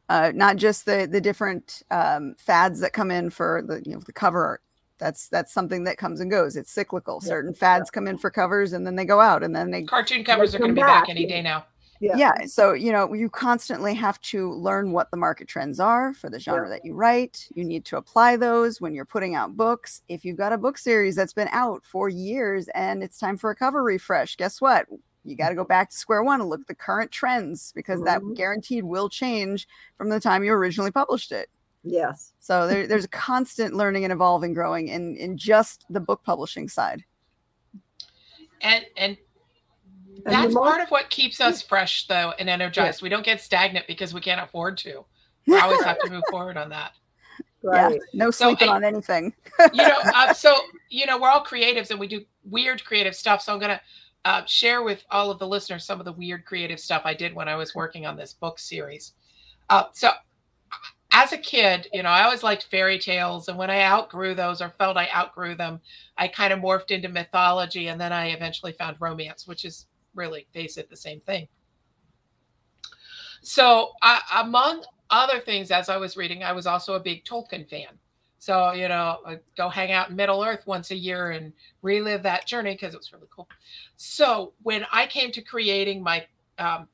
Uh, not just the, the different um, fads that come in for the, you know, the cover art. That's that's something that comes and goes. It's cyclical. Yeah. Certain fads come in for covers and then they go out, and then they cartoon covers they are going to be back any day now. Yeah. yeah. So, you know, you constantly have to learn what the market trends are for the genre yeah. that you write. You need to apply those when you're putting out books. If you've got a book series that's been out for years and it's time for a cover refresh, guess what? You got to go back to square one and look at the current trends, because mm-hmm. that guaranteed will change from the time you originally published it. Yes. So there, there's a constant learning and evolving, growing in, in just the book publishing side. And and that's and more, part of what keeps us fresh, though, and energized. Yeah. We don't get stagnant because we can't afford to. We always have to move forward on that. Right. Yeah, no sleeping so, on and, anything. you know, uh, so, you know, we're all creatives and we do weird creative stuff. So I'm going to uh, share with all of the listeners some of the weird creative stuff I did when I was working on this book series. Uh, so as a kid, you know, I always liked fairy tales. And when I outgrew those, or felt I outgrew them, I kind of morphed into mythology. And then I eventually found romance, which is really, face it, the same thing. So uh, among other things, as I was reading, I was also a big Tolkien fan. So, you know, I'd go hang out in Middle Earth once a year and relive that journey because it was really cool. So when I came to creating my um,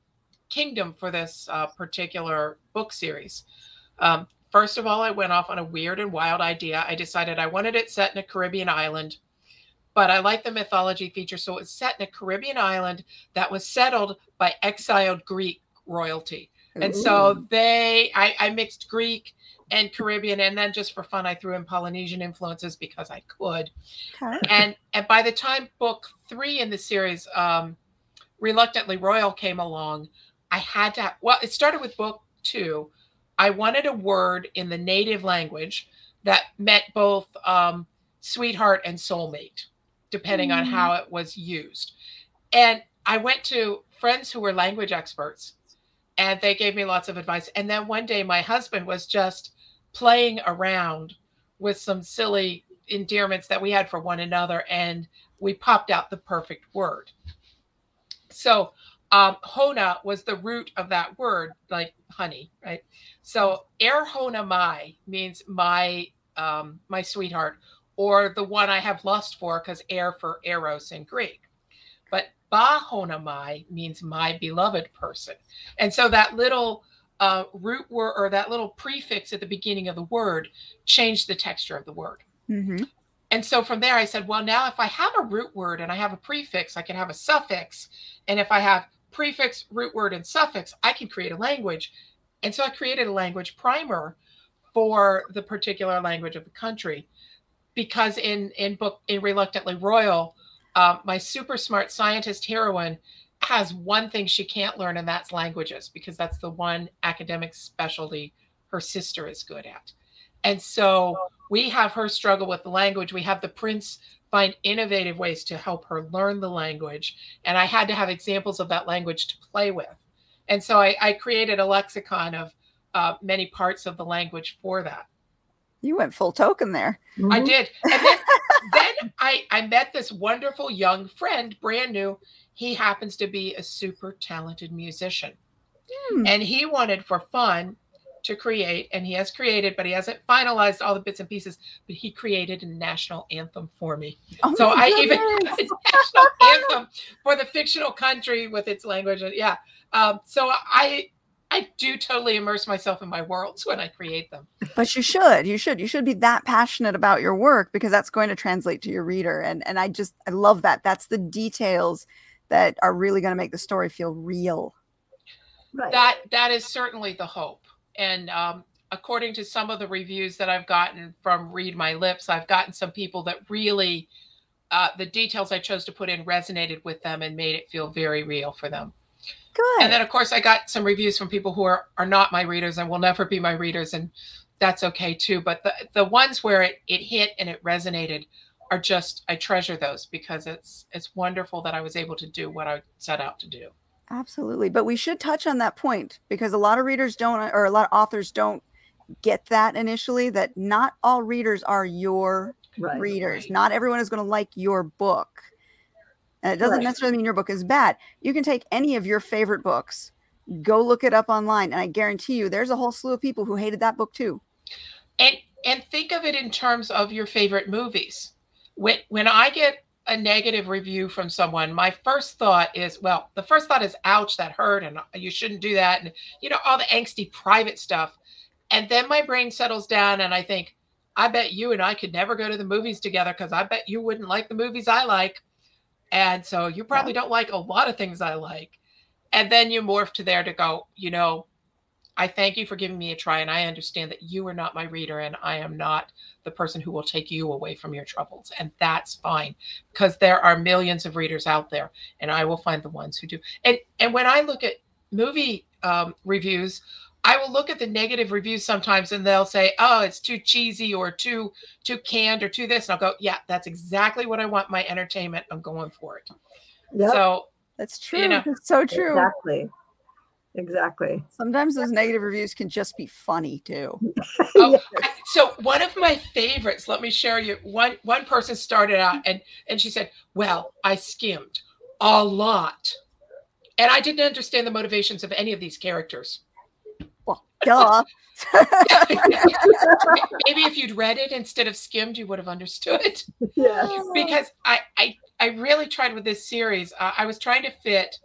kingdom for this uh, particular book series, Um, first of all, I went off on a weird and wild idea. I decided I wanted it set in a Caribbean island, but I liked the mythology feature. So it was set in a Caribbean island that was settled by exiled Greek royalty. Ooh. And so they, I, I mixed Greek and Caribbean. And then just for fun, I threw in Polynesian influences because I could. Okay. And, and by the time book three in the series, um, Reluctantly Royal came along, I had to, well, it started with book two. I wanted a word in the native language that meant both um, sweetheart and soulmate, depending mm-hmm. on how it was used. And I went to friends who were language experts, and they gave me lots of advice. And then one day my husband was just playing around with some silly endearments that we had for one another, and we popped out the perfect word. So Um, Hona was the root of that word, like honey, right? So Er Hona Mai means my um, my sweetheart, or the one I have lust for, because er for eros in Greek. But Ba Hona Mai means my beloved person. And so that little uh, root word, or that little prefix at the beginning of the word, changed the texture of the word. Mm-hmm. And so from there I said, well, now if I have a root word and I have a prefix, I can have a suffix. And if I have prefix, root word, and suffix, I can create a language. And so I created a language primer for the particular language of the country, because in in book in Reluctantly Royal, uh, my super smart scientist heroine has one thing she can't learn, and that's languages, because that's the one academic specialty her sister is good at. And so we have her struggle with the language. We have the prince find innovative ways to help her learn the language. And I had to have examples of that language to play with. And so I, I created a lexicon of uh, many parts of the language for that. You went full token there. Mm-hmm. I did. And then, then I, I met this wonderful young friend, brand new. He happens to be a super talented musician. Mm. And he wanted for fun to create, and he has created, but he hasn't finalized all the bits and pieces, but he created a national anthem for me. Oh, so I goodness. even have a national anthem for the fictional country with its language. And yeah. Um, so I I do totally immerse myself in my worlds when I create them. But you should, you should, you should be that passionate about your work, because that's going to translate to your reader. And and I just, I love that. That's the details that are really going to make the story feel real. Right. That That is certainly the hope. And um, according to some of the reviews that I've gotten from Read My Lips, I've gotten some people that really, uh, the details I chose to put in resonated with them and made it feel very real for them. Good. And then, of course, I got some reviews from people who are, are not my readers and will never be my readers. And that's okay, too. But the, the ones where it, it hit and it resonated are just, I treasure those, because it's it's wonderful that I was able to do what I set out to do. Absolutely. But we should touch on that point, because a lot of readers don't, or a lot of authors don't get that initially, that not all readers are your right, readers. Right. Not everyone is going to like your book. And it doesn't right. necessarily mean your book is bad. You can take any of your favorite books, go look it up online, and I guarantee you there's a whole slew of people who hated that book too. And and think of it in terms of your favorite movies. When when I get a negative review from someone, my first thought is, well, the first thought is, ouch, that hurt, and you shouldn't do that, and you know, all the angsty private stuff. And then my brain settles down and I think, I bet you and I could never go to the movies together, because I bet you wouldn't like the movies I like. And so you probably yeah. don't like a lot of things I like. And then you morph to there to go, you know, I thank you for giving me a try, and I understand that you are not my reader, and I am not the person who will take you away from your troubles. And that's fine, because there are millions of readers out there, and I will find the ones who do. And and when I look at movie um, reviews, I will look at the negative reviews sometimes, and they'll say, oh, it's too cheesy or too too canned or too this. And I'll go, yeah, that's exactly what I want my entertainment. I'm going for it. Yep. So that's true. You know, that's so true. Exactly. Exactly. Sometimes those negative reviews can just be funny too. Oh, yes. I, so one of my favorites, let me share you. One one person started out and and she said, well, I skimmed a lot, and I didn't understand the motivations of any of these characters. Well, duh. Maybe if you'd read it instead of skimmed, you would have understood. Yes. Because I, I, I really tried with this series. Uh, I was trying to fit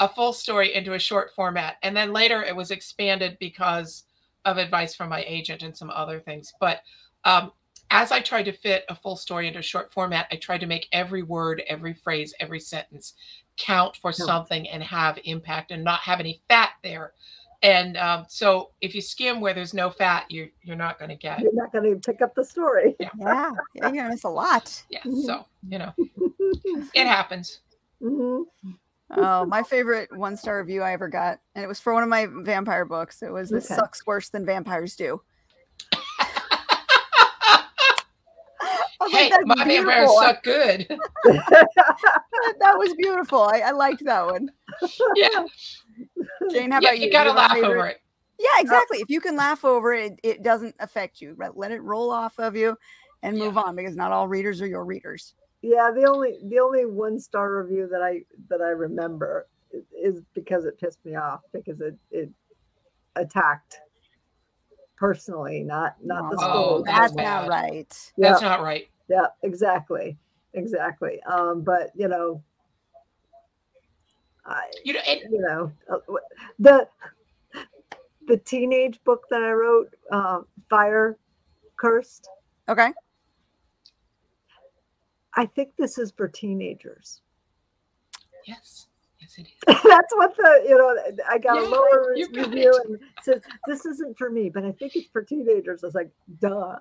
a full story into a short format. And then later it was expanded because of advice from my agent and some other things. But um, as I tried to fit a full story into a short format, I tried to make every word, every phrase, every sentence count for no. something and have impact and not have any fat there. And um, so if you skim where there's no fat, you're, you're not going to get. You're not going to pick up the story. Yeah. yeah. You're going to miss a lot. Yeah. So, you know, it happens. Mm-hmm. Oh, my favorite one-star review I ever got, and it was for one of my vampire books. It was, this okay. sucks worse than vampires do. Hey, like, my beautiful. Vampires suck good. That was beautiful. I, I liked that one. Yeah. Jane, how yeah, about you? You gotta you laugh over it. Yeah, exactly. Oh. If you can laugh over it, it doesn't affect you. Let it roll off of you and move yeah. on, because not all readers are your readers. Yeah, the only the only one star review that I that I remember is because it pissed me off, because it, it attacked personally, not not oh, the story. Oh, that's not right. Yep. That's not right. Yeah, exactly, exactly. Um, but you know, I you know, it, you know the the teenage book that I wrote, uh, Fire Cursed. Okay. I think this is for teenagers. Yes. Yes, it is. That's what the, you know, I got yeah, a lower review and says, this isn't for me, but I think it's for teenagers. I was like, duh.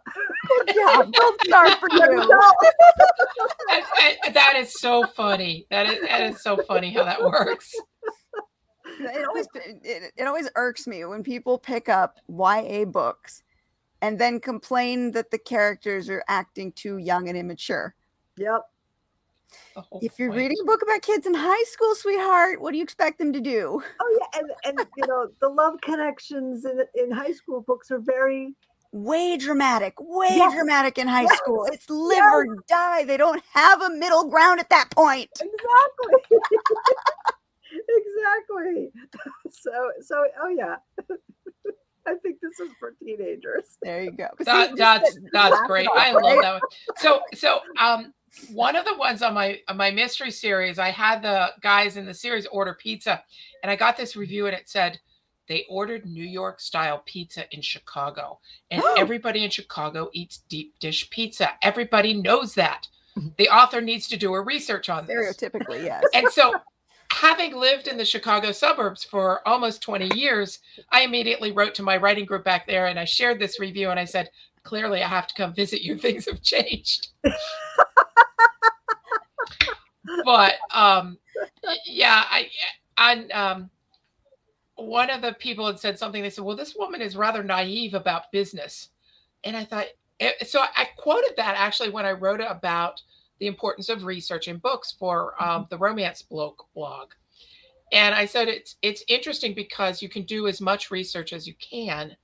Yeah, both are for you. I, I, that is so funny. That is, that is so funny how that works. It always it, it always irks me when people pick up Y A books and then complain that the characters are acting too young and immature. Yep. If you're point. reading a book about kids in high school, sweetheart, what do you expect them to do? Oh yeah, and, and you know, the love connections in in high school books are very way dramatic, way yes. dramatic in high yes. school. It's live yes. or die. They don't have a middle ground at that point. Exactly. Exactly. So, so, oh yeah. I think this is for teenagers. There you go. That, See, that's that's, that's great. Off, I right? love that one. So, so, um, one of the ones on my on my mystery series, I had the guys in the series order pizza, and I got this review, and it said they ordered New York style pizza in Chicago, and oh. everybody in Chicago eats deep dish pizza. Everybody knows that. The author needs to do a research on this. Stereotypically, yes. And so, having lived in the Chicago suburbs for almost twenty years, I immediately wrote to my writing group back there, and I shared this review, and I said, "Clearly, I have to come visit you. Things have changed." But um, yeah, I, I um, one of the people had said something. They said, "Well, this woman is rather naive about business," and I thought, so I quoted that actually when I wrote about the importance of research in books for um, the Romance blog, and I said it's it's interesting because you can do as much research as you can,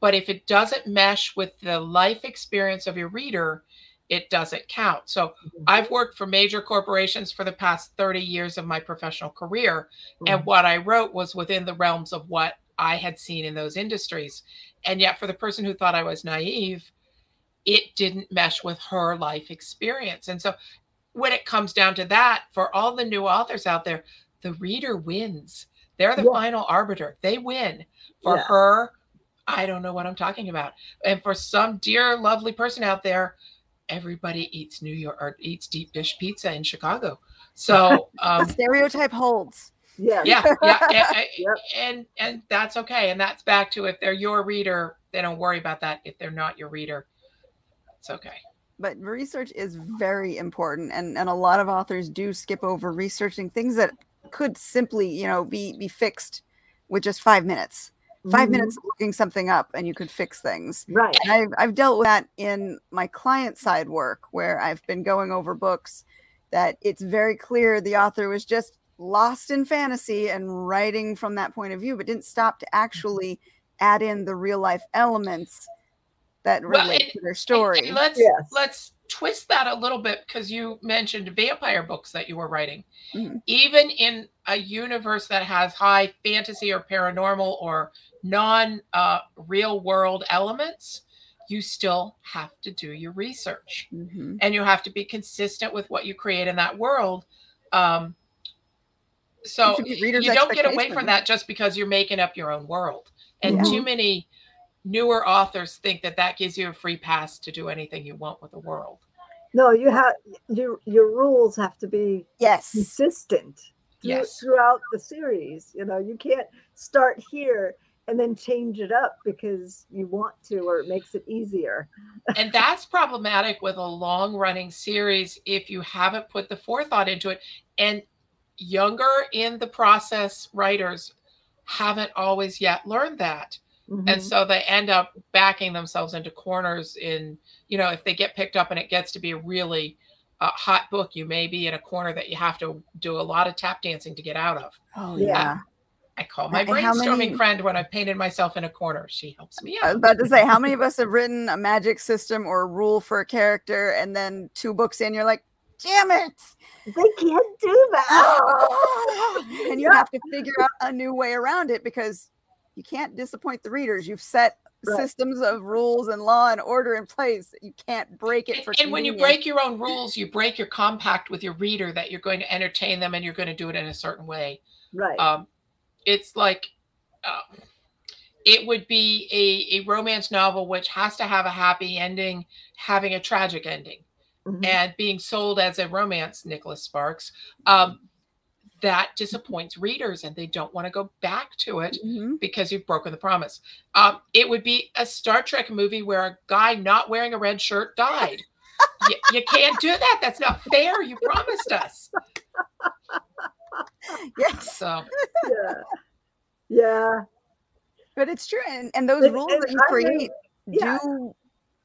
but if it doesn't mesh with the life experience of your reader, it doesn't count. So mm-hmm. I've worked for major corporations for the past thirty years of my professional career. Mm-hmm. And what I wrote was within the realms of what I had seen in those industries. And yet for the person who thought I was naive, it didn't mesh with her life experience. And so when it comes down to that, for all the new authors out there, the reader wins. They're the yeah. final arbiter. They win. For yeah. her, I don't know what I'm talking about. And for some dear, lovely person out there, everybody eats New York or eats deep dish pizza in Chicago. So um, the stereotype holds. Yeah. Yeah. Yeah. And, yep. and, and that's okay. And that's back to, if they're your reader, they don't worry about that. If they're not your reader, it's okay. But research is very important. And, and a lot of authors do skip over researching things that could simply, you know, be, be fixed with just five minutes. Five minutes of looking something up and you could fix things. Right. And I've, I've dealt with that in my client side work, where I've been going over books that it's very clear the author was just lost in fantasy and writing from that point of view, but didn't stop to actually add in the real life elements that relate well, and, to their story. And, and let's, yes. let's twist that a little bit, because you mentioned vampire books that you were writing. Mm-hmm. Even in a universe that has high fantasy or paranormal or non uh, real world elements, you still have to do your research. Mm-hmm. And you have to be consistent with what you create in that world. Um, so you don't get away from that just because you're making up your own world. And yeah. too many newer authors think that that gives you a free pass to do anything you want with the world. No, you have your your rules have to be yes. consistent through, yes. throughout the series. You know, you can't start here and then change it up because you want to, or it makes it easier. And that's problematic with a long-running series if you haven't put the forethought into it. And younger in the process writers haven't always yet learned that. Mm-hmm. And so they end up backing themselves into corners in, you know, if they get picked up and it gets to be a really uh, hot book, you may be in a corner that you have to do a lot of tap dancing to get out of. Oh, yeah. I, I call my brainstorming many, friend when I've painted myself in a corner. She helps me out. I was about to say, how many of us have written a magic system or a rule for a character, and then two books in, you're like, damn it, they can't do that. Oh. And you yeah. have to figure out a new way around it, because you can't disappoint the readers. You've set right. systems of rules and law and order in place. You can't break it. For and, and when you break your own rules, you break your compact with your reader that you're going to entertain them and you're going to do it in a certain way. Right. Um, It's like um, it would be a, a romance novel which has to have a happy ending, having a tragic ending, mm-hmm. and being sold as a romance, Nicholas Sparks. Um, that disappoints readers and they don't want to go back to it mm-hmm. because you've broken the promise. Um, it would be a Star Trek movie where a guy not wearing a red shirt died. you, you can't do that. That's not fair. You promised us. Yes. So. Yeah. Yeah. But it's true. And, and those it, rules it, that you I create think, yeah. do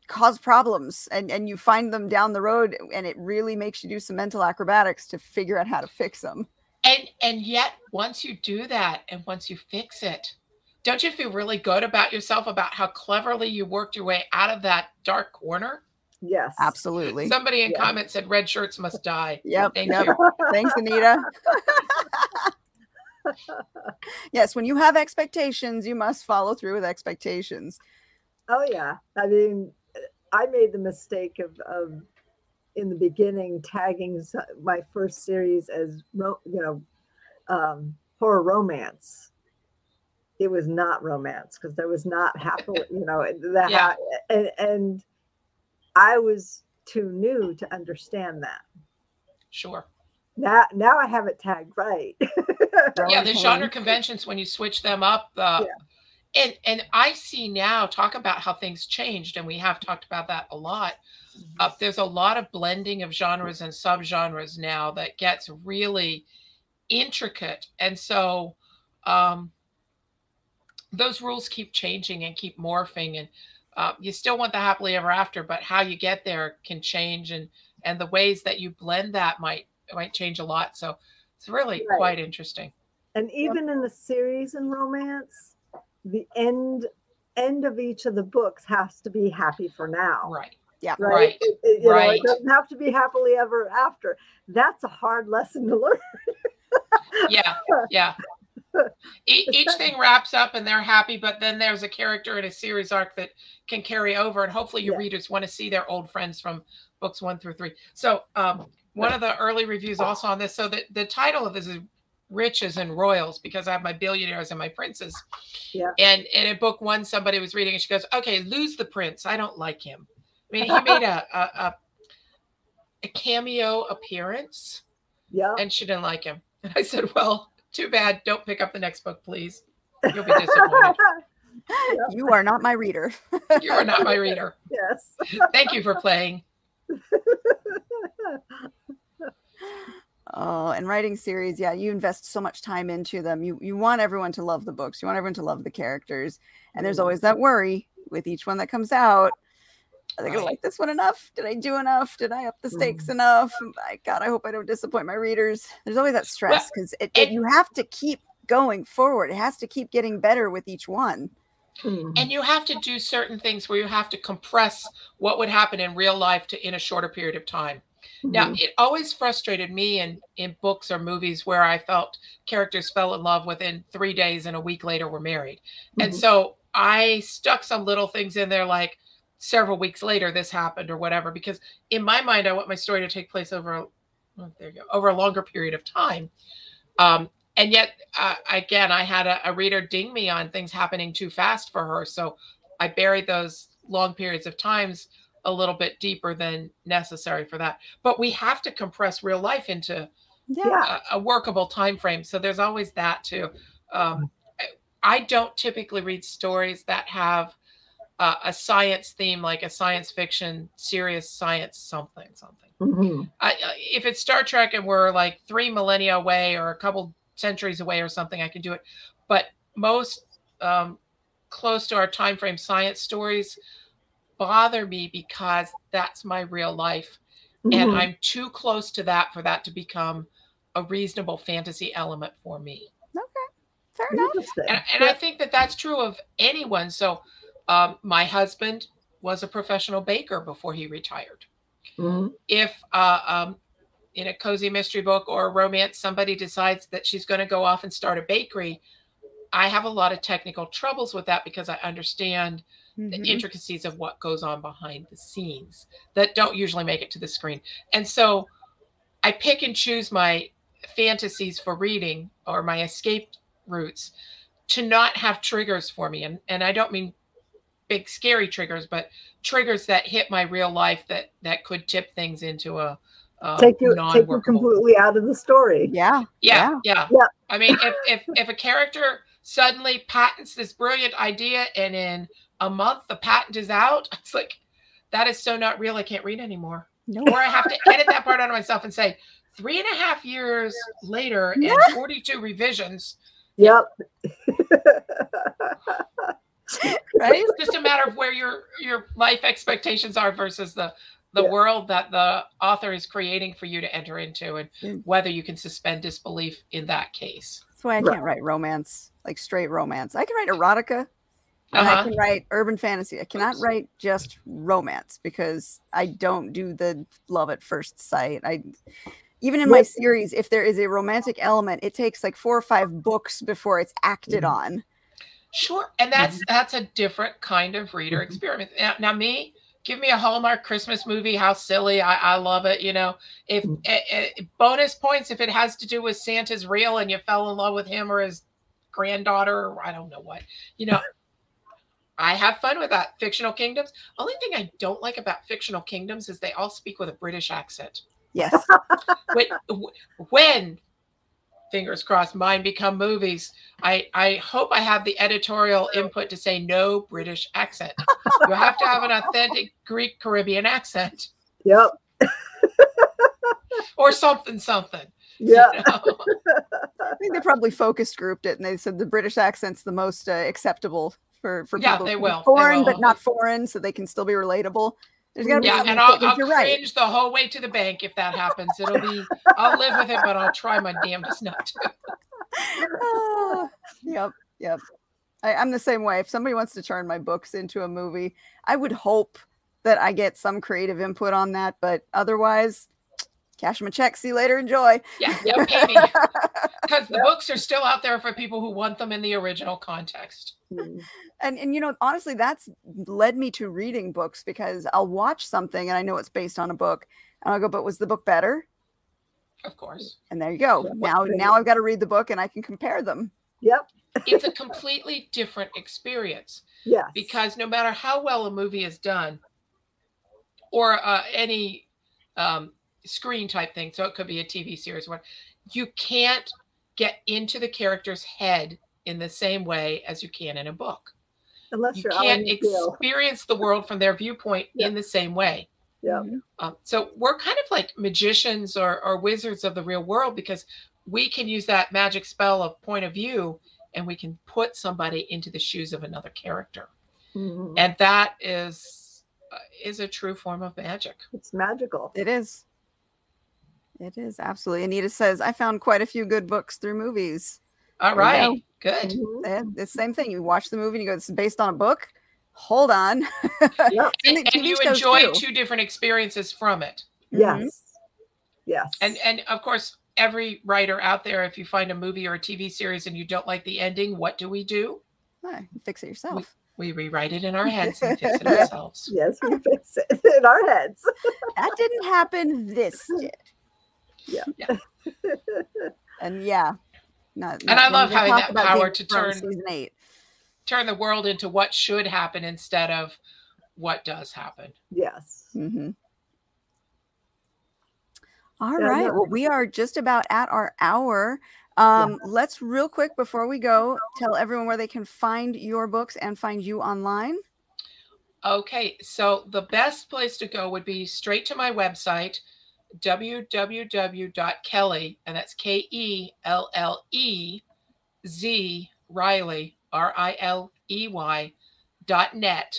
cause problems, and, and you find them down the road, and it really makes you do some mental acrobatics to figure out how to fix them. And and yet once you do that and once you fix it, don't you feel really good about yourself about how cleverly you worked your way out of that dark corner? Yes. Absolutely. Somebody in yeah. comments said red shirts must die. Yep. Thank yep. you. Thanks, Anita. Yes, when you have expectations, you must follow through with expectations. Oh yeah. I mean, I made the mistake of, of in the beginning tagging my first series as, you know, um, horror romance. It was not romance because there was not happily, you know, the yeah. ha- and, and I was too new to understand that. Sure. Now, now I have it tagged right. Yeah, the genre conventions, when you switch them up, uh, yeah. and and I see now, talk about how things changed, and we have talked about that a lot. Uh, there's a lot of blending of genres and subgenres now that gets really intricate, and so um, those rules keep changing and keep morphing, and uh, you still want the happily ever after, but how you get there can change, and and the ways that you blend that might might change a lot. So. It's really right. quite interesting. And even yep. in the series and romance, the end end of each of the books has to be happy for now. Right. Yeah. Right. Right. It, it, you right. know, it doesn't have to be happily ever after. That's a hard lesson to learn. Yeah. Yeah. E- each thing wraps up and they're happy, but then there's a character in a series arc that can carry over. And hopefully your yeah. readers want to see their old friends from books one through three. So, um, one of the early reviews also on this. So the, the title of this is Riches and Royals, because I have my billionaires and my princes. Yeah. And, and in book one, somebody was reading and she goes, okay, lose the prince. I don't like him. I mean, he made a, a, a, a cameo appearance yeah. and she didn't like him. And I said, well, too bad. Don't pick up the next book, please. You'll be disappointed. You are not my reader. You are not my reader. Yes. Thank you for playing. Oh, and writing series, yeah, you invest so much time into them. You you want everyone to love the books. You want everyone to love the characters. And there's always that worry with each one that comes out. Are they going to like this one enough? Did I do enough? Did I up the stakes mm. enough? My God, I hope I don't disappoint my readers. There's always that stress because well, it, it, you have to keep going forward. It has to keep getting better with each one. Mm-hmm. And you have to do certain things where you have to compress what would happen in real life to in a shorter period of time. Mm-hmm. Now, it always frustrated me in, in books or movies where I felt characters fell in love within three days and a week later were married. Mm-hmm. And so I stuck some little things in there like several weeks later this happened or whatever, because in my mind, I want my story to take place over a, oh, there you go, over a longer period of time. Um, And yet, uh, again, I had a, a reader ding me on things happening too fast for her. So I buried those long periods of times a little bit deeper than necessary for that. But we have to compress real life into yeah. a, a workable time frame. So there's always that, too. Um, I don't typically read stories that have uh, a science theme, like a science fiction, serious science something, something. Mm-hmm. I, if it's Star Trek and we're like three millennia away or a couple centuries away or something, I can do it. But most um, close to our time frame science stories bother me because that's my real life. Mm-hmm. And I'm too close to that for that to become a reasonable fantasy element for me. Okay. Fair enough. And, and I think that that's true of anyone. So um, my husband was a professional baker before he retired. Mm-hmm. If uh, um, in a cozy mystery book or a romance, somebody decides that she's going to go off and start a bakery, I have a lot of technical troubles with that because I understand mm-hmm. the intricacies of what goes on behind the scenes that don't usually make it to the screen. And so I pick and choose my fantasies for reading or my escape routes to not have triggers for me. And, and I don't mean big, scary triggers, but triggers that hit my real life that, that could tip things into a, Um, take you take you completely out of the story. Yeah, yeah, yeah. yeah. yeah. I mean, if, if if a character suddenly patents this brilliant idea and in a month the patent is out, it's like, that is so not real. I can't read anymore. No. Or I have to edit that part out of myself and say three and a half years later yeah. and forty-two revisions. Yep. Right? It's just a matter of where your your life expectations are versus the the yeah. world that the author is creating for you to enter into, and mm. whether you can suspend disbelief in that case. That's why I can't right. write romance, like straight romance. I can write erotica. Uh-huh. I can write urban fantasy. I cannot Oops. write just romance because I don't do the love at first sight. I even in my series, if there is a romantic element, it takes like four or five books before it's acted mm-hmm. on. Sure, and that's mm-hmm. that's a different kind of reader mm-hmm. experiment. Now, now, me, give me a Hallmark Christmas movie. How silly! I, I love it. You know, if mm-hmm. a, a, bonus points if it has to do with Santa's real and you fell in love with him or his granddaughter or I don't know what. You know. I have fun with that. Fictional kingdoms. Only thing I don't like about fictional kingdoms is they all speak with a British accent. Yes. when, when, fingers crossed, mine become movies, I, I hope I have the editorial input to say no British accent. You have to have an authentic Greek Caribbean accent. Yep. Or something, something. Yeah, you know? I think they probably focus grouped it and they said the British accent's the most uh, acceptable. For, for yeah, people they will. Foreign, they will. But not foreign, so they can still be relatable. There's gotta be yeah, and I'll, I'll cringe right. the whole way to the bank if that happens. It'll be, I'll live with it, but I'll try my damnedest not to. uh, yep, yep. I, I'm the same way. If somebody wants to turn my books into a movie, I would hope that I get some creative input on that, but otherwise, cash them a check. See you later. Enjoy. Yeah, yeah, maybe. Because the yep. books are still out there for people who want them in the original context. And, and, you know, honestly, that's led me to reading books because I'll watch something and I know it's based on a book. And I'll go, but was the book better? Of course. And there you go. Yep. Now, now I've got to read the book and I can compare them. Yep. It's a completely different experience. Yeah. Because no matter how well a movie is done or uh, any... Um, screen type thing, so it could be a T V series one, you can't get into the character's head in the same way as you can in a book. Unless you you're can't experience the world from their viewpoint yeah. in the same way. Yeah. Um, so we're kind of like magicians or, or wizards of the real world because we can use that magic spell of point of view and we can put somebody into the shoes of another character. Mm-hmm. And that is uh, is a true form of magic. It's magical. It is. It is, absolutely. Anita says, I found quite a few good books through movies. All right, you know, good. Mm-hmm. The same thing. You watch the movie and you go, this is based on a book? Hold on. Yep. and, and, and you enjoy too. two different experiences from it. Yes. Mm-hmm. Yes. And, and of course, every writer out there, if you find a movie or a T V series and you don't like the ending, what do we do? Huh, fix it yourself. We, we rewrite it in our heads and fix it ourselves. Yes, we fix it in our heads. That didn't happen. This did. Yeah. yeah. And yeah. Not, not and I love having that power to turn turn the world into what should happen instead of what does happen. Yes. Mm-hmm. All yeah, right. No. Well, we are just about at our hour. Um, yeah. Let's real quick before we go, tell everyone where they can find your books and find you online. Okay. So the best place to go would be straight to my website, w w w dot kelly and that's K E L L E Z Riley R I L E Y dot net.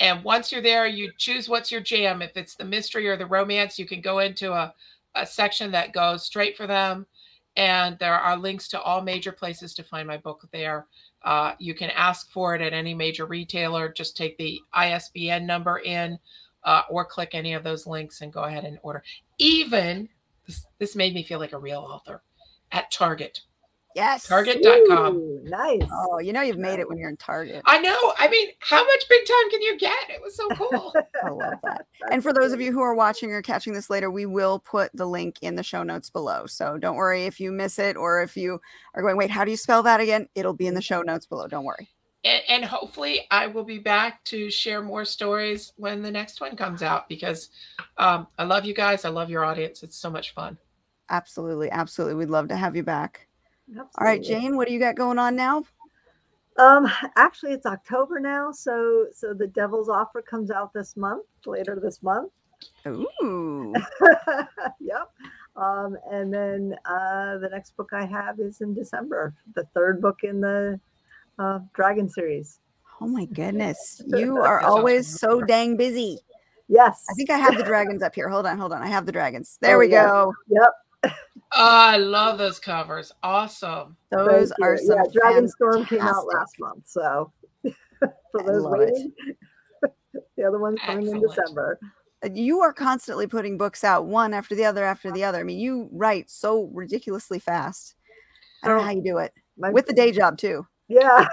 And once you're there, you choose what's your jam. If it's the mystery or the romance, you can go into a, a section that goes straight for them. And there are links to all major places to find my book there. Uh, you can ask for it at any major retailer. Just take the I S B N number in. Uh, or click any of those links and go ahead and order. Even, this, this made me feel like a real author, at Target. Yes. Target dot com. Ooh, nice. Oh, you know you've made it when you're in Target. I know. I mean, how much big time can you get? It was so cool. I love that. And for those of you who are watching or catching this later, we will put the link in the show notes below. So don't worry if you miss it or if you are going, wait, how do you spell that again? It'll be in the show notes below. Don't worry. And, and hopefully I will be back to share more stories when the next one comes out because Um, I love you guys. I love your audience. It's so much fun. Absolutely. Absolutely. We'd love to have you back. Absolutely. All right, Jane, what do you got going on now? Um, actually, it's October now. So, so the Devil's Offer comes out this month, later this month. Ooh. Yep. Um, and then uh, the next book I have is in December, the third book in the uh, Dragon series. Oh, my goodness. You are always so dang busy. Yes. I think I have the dragons up here. Hold on. Hold on. I have the dragons. There oh, we yeah. go. Yep. I love those covers. Awesome. Those Thank are you. some yeah, Dragon Storm came out last month. So for those waiting, the other one's coming Excellent. in December. You are constantly putting books out, one after the other after the other. I mean, you write so ridiculously fast. I don't know how you do it. My, With the day job, too. Yeah.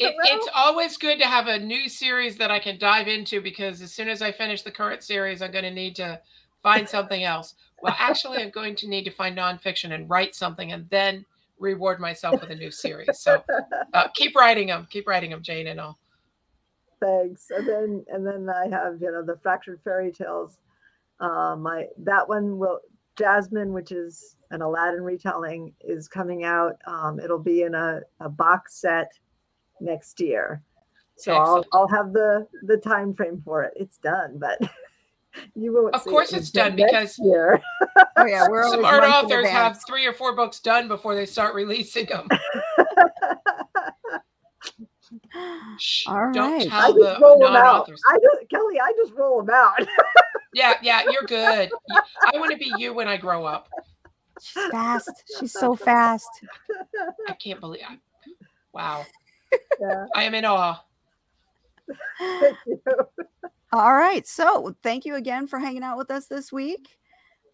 It, it's always good to have a new series that I can dive into, because as soon as I finish the current series, I'm going to need to find something else. Well, actually, I'm going to need to find nonfiction and write something and then reward myself with a new series. So uh, keep writing them. Keep writing them, Jane, and all. Thanks. And then and then I have, you know, the Fractured Fairy Tales. Um, my that one will Jasmine, which is an Aladdin retelling, is coming out. Um, it'll be in a, a box set next year. So Excellent. I'll I'll have the the time frame for it. It's done, but you won't. Of see course, it it's done because year. Oh yeah, we're smart authors have three or four books done before they start releasing them. Shh, All don't right. tell the non-authors. I just, Kelly, I just roll them out. yeah, yeah, you're good. I want to be you when I grow up. She's fast. She's so fast. I can't believe it. Wow. Yeah. I am in awe. Thank you. All right. So thank you again for hanging out with us this week.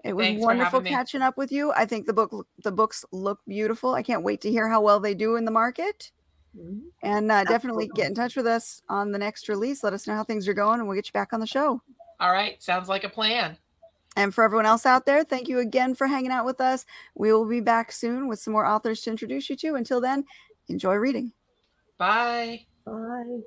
It was Thanks wonderful catching me. up with you. I think the book, the books look beautiful. I can't wait to hear how well they do in the market. Mm-hmm. And uh, definitely get in touch with us on the next release. Let us know how things are going, and we'll get you back on the show. All right. Sounds like a plan. And for everyone else out there, thank you again for hanging out with us. We will be back soon with some more authors to introduce you to. Until then, enjoy reading. Bye. Bye.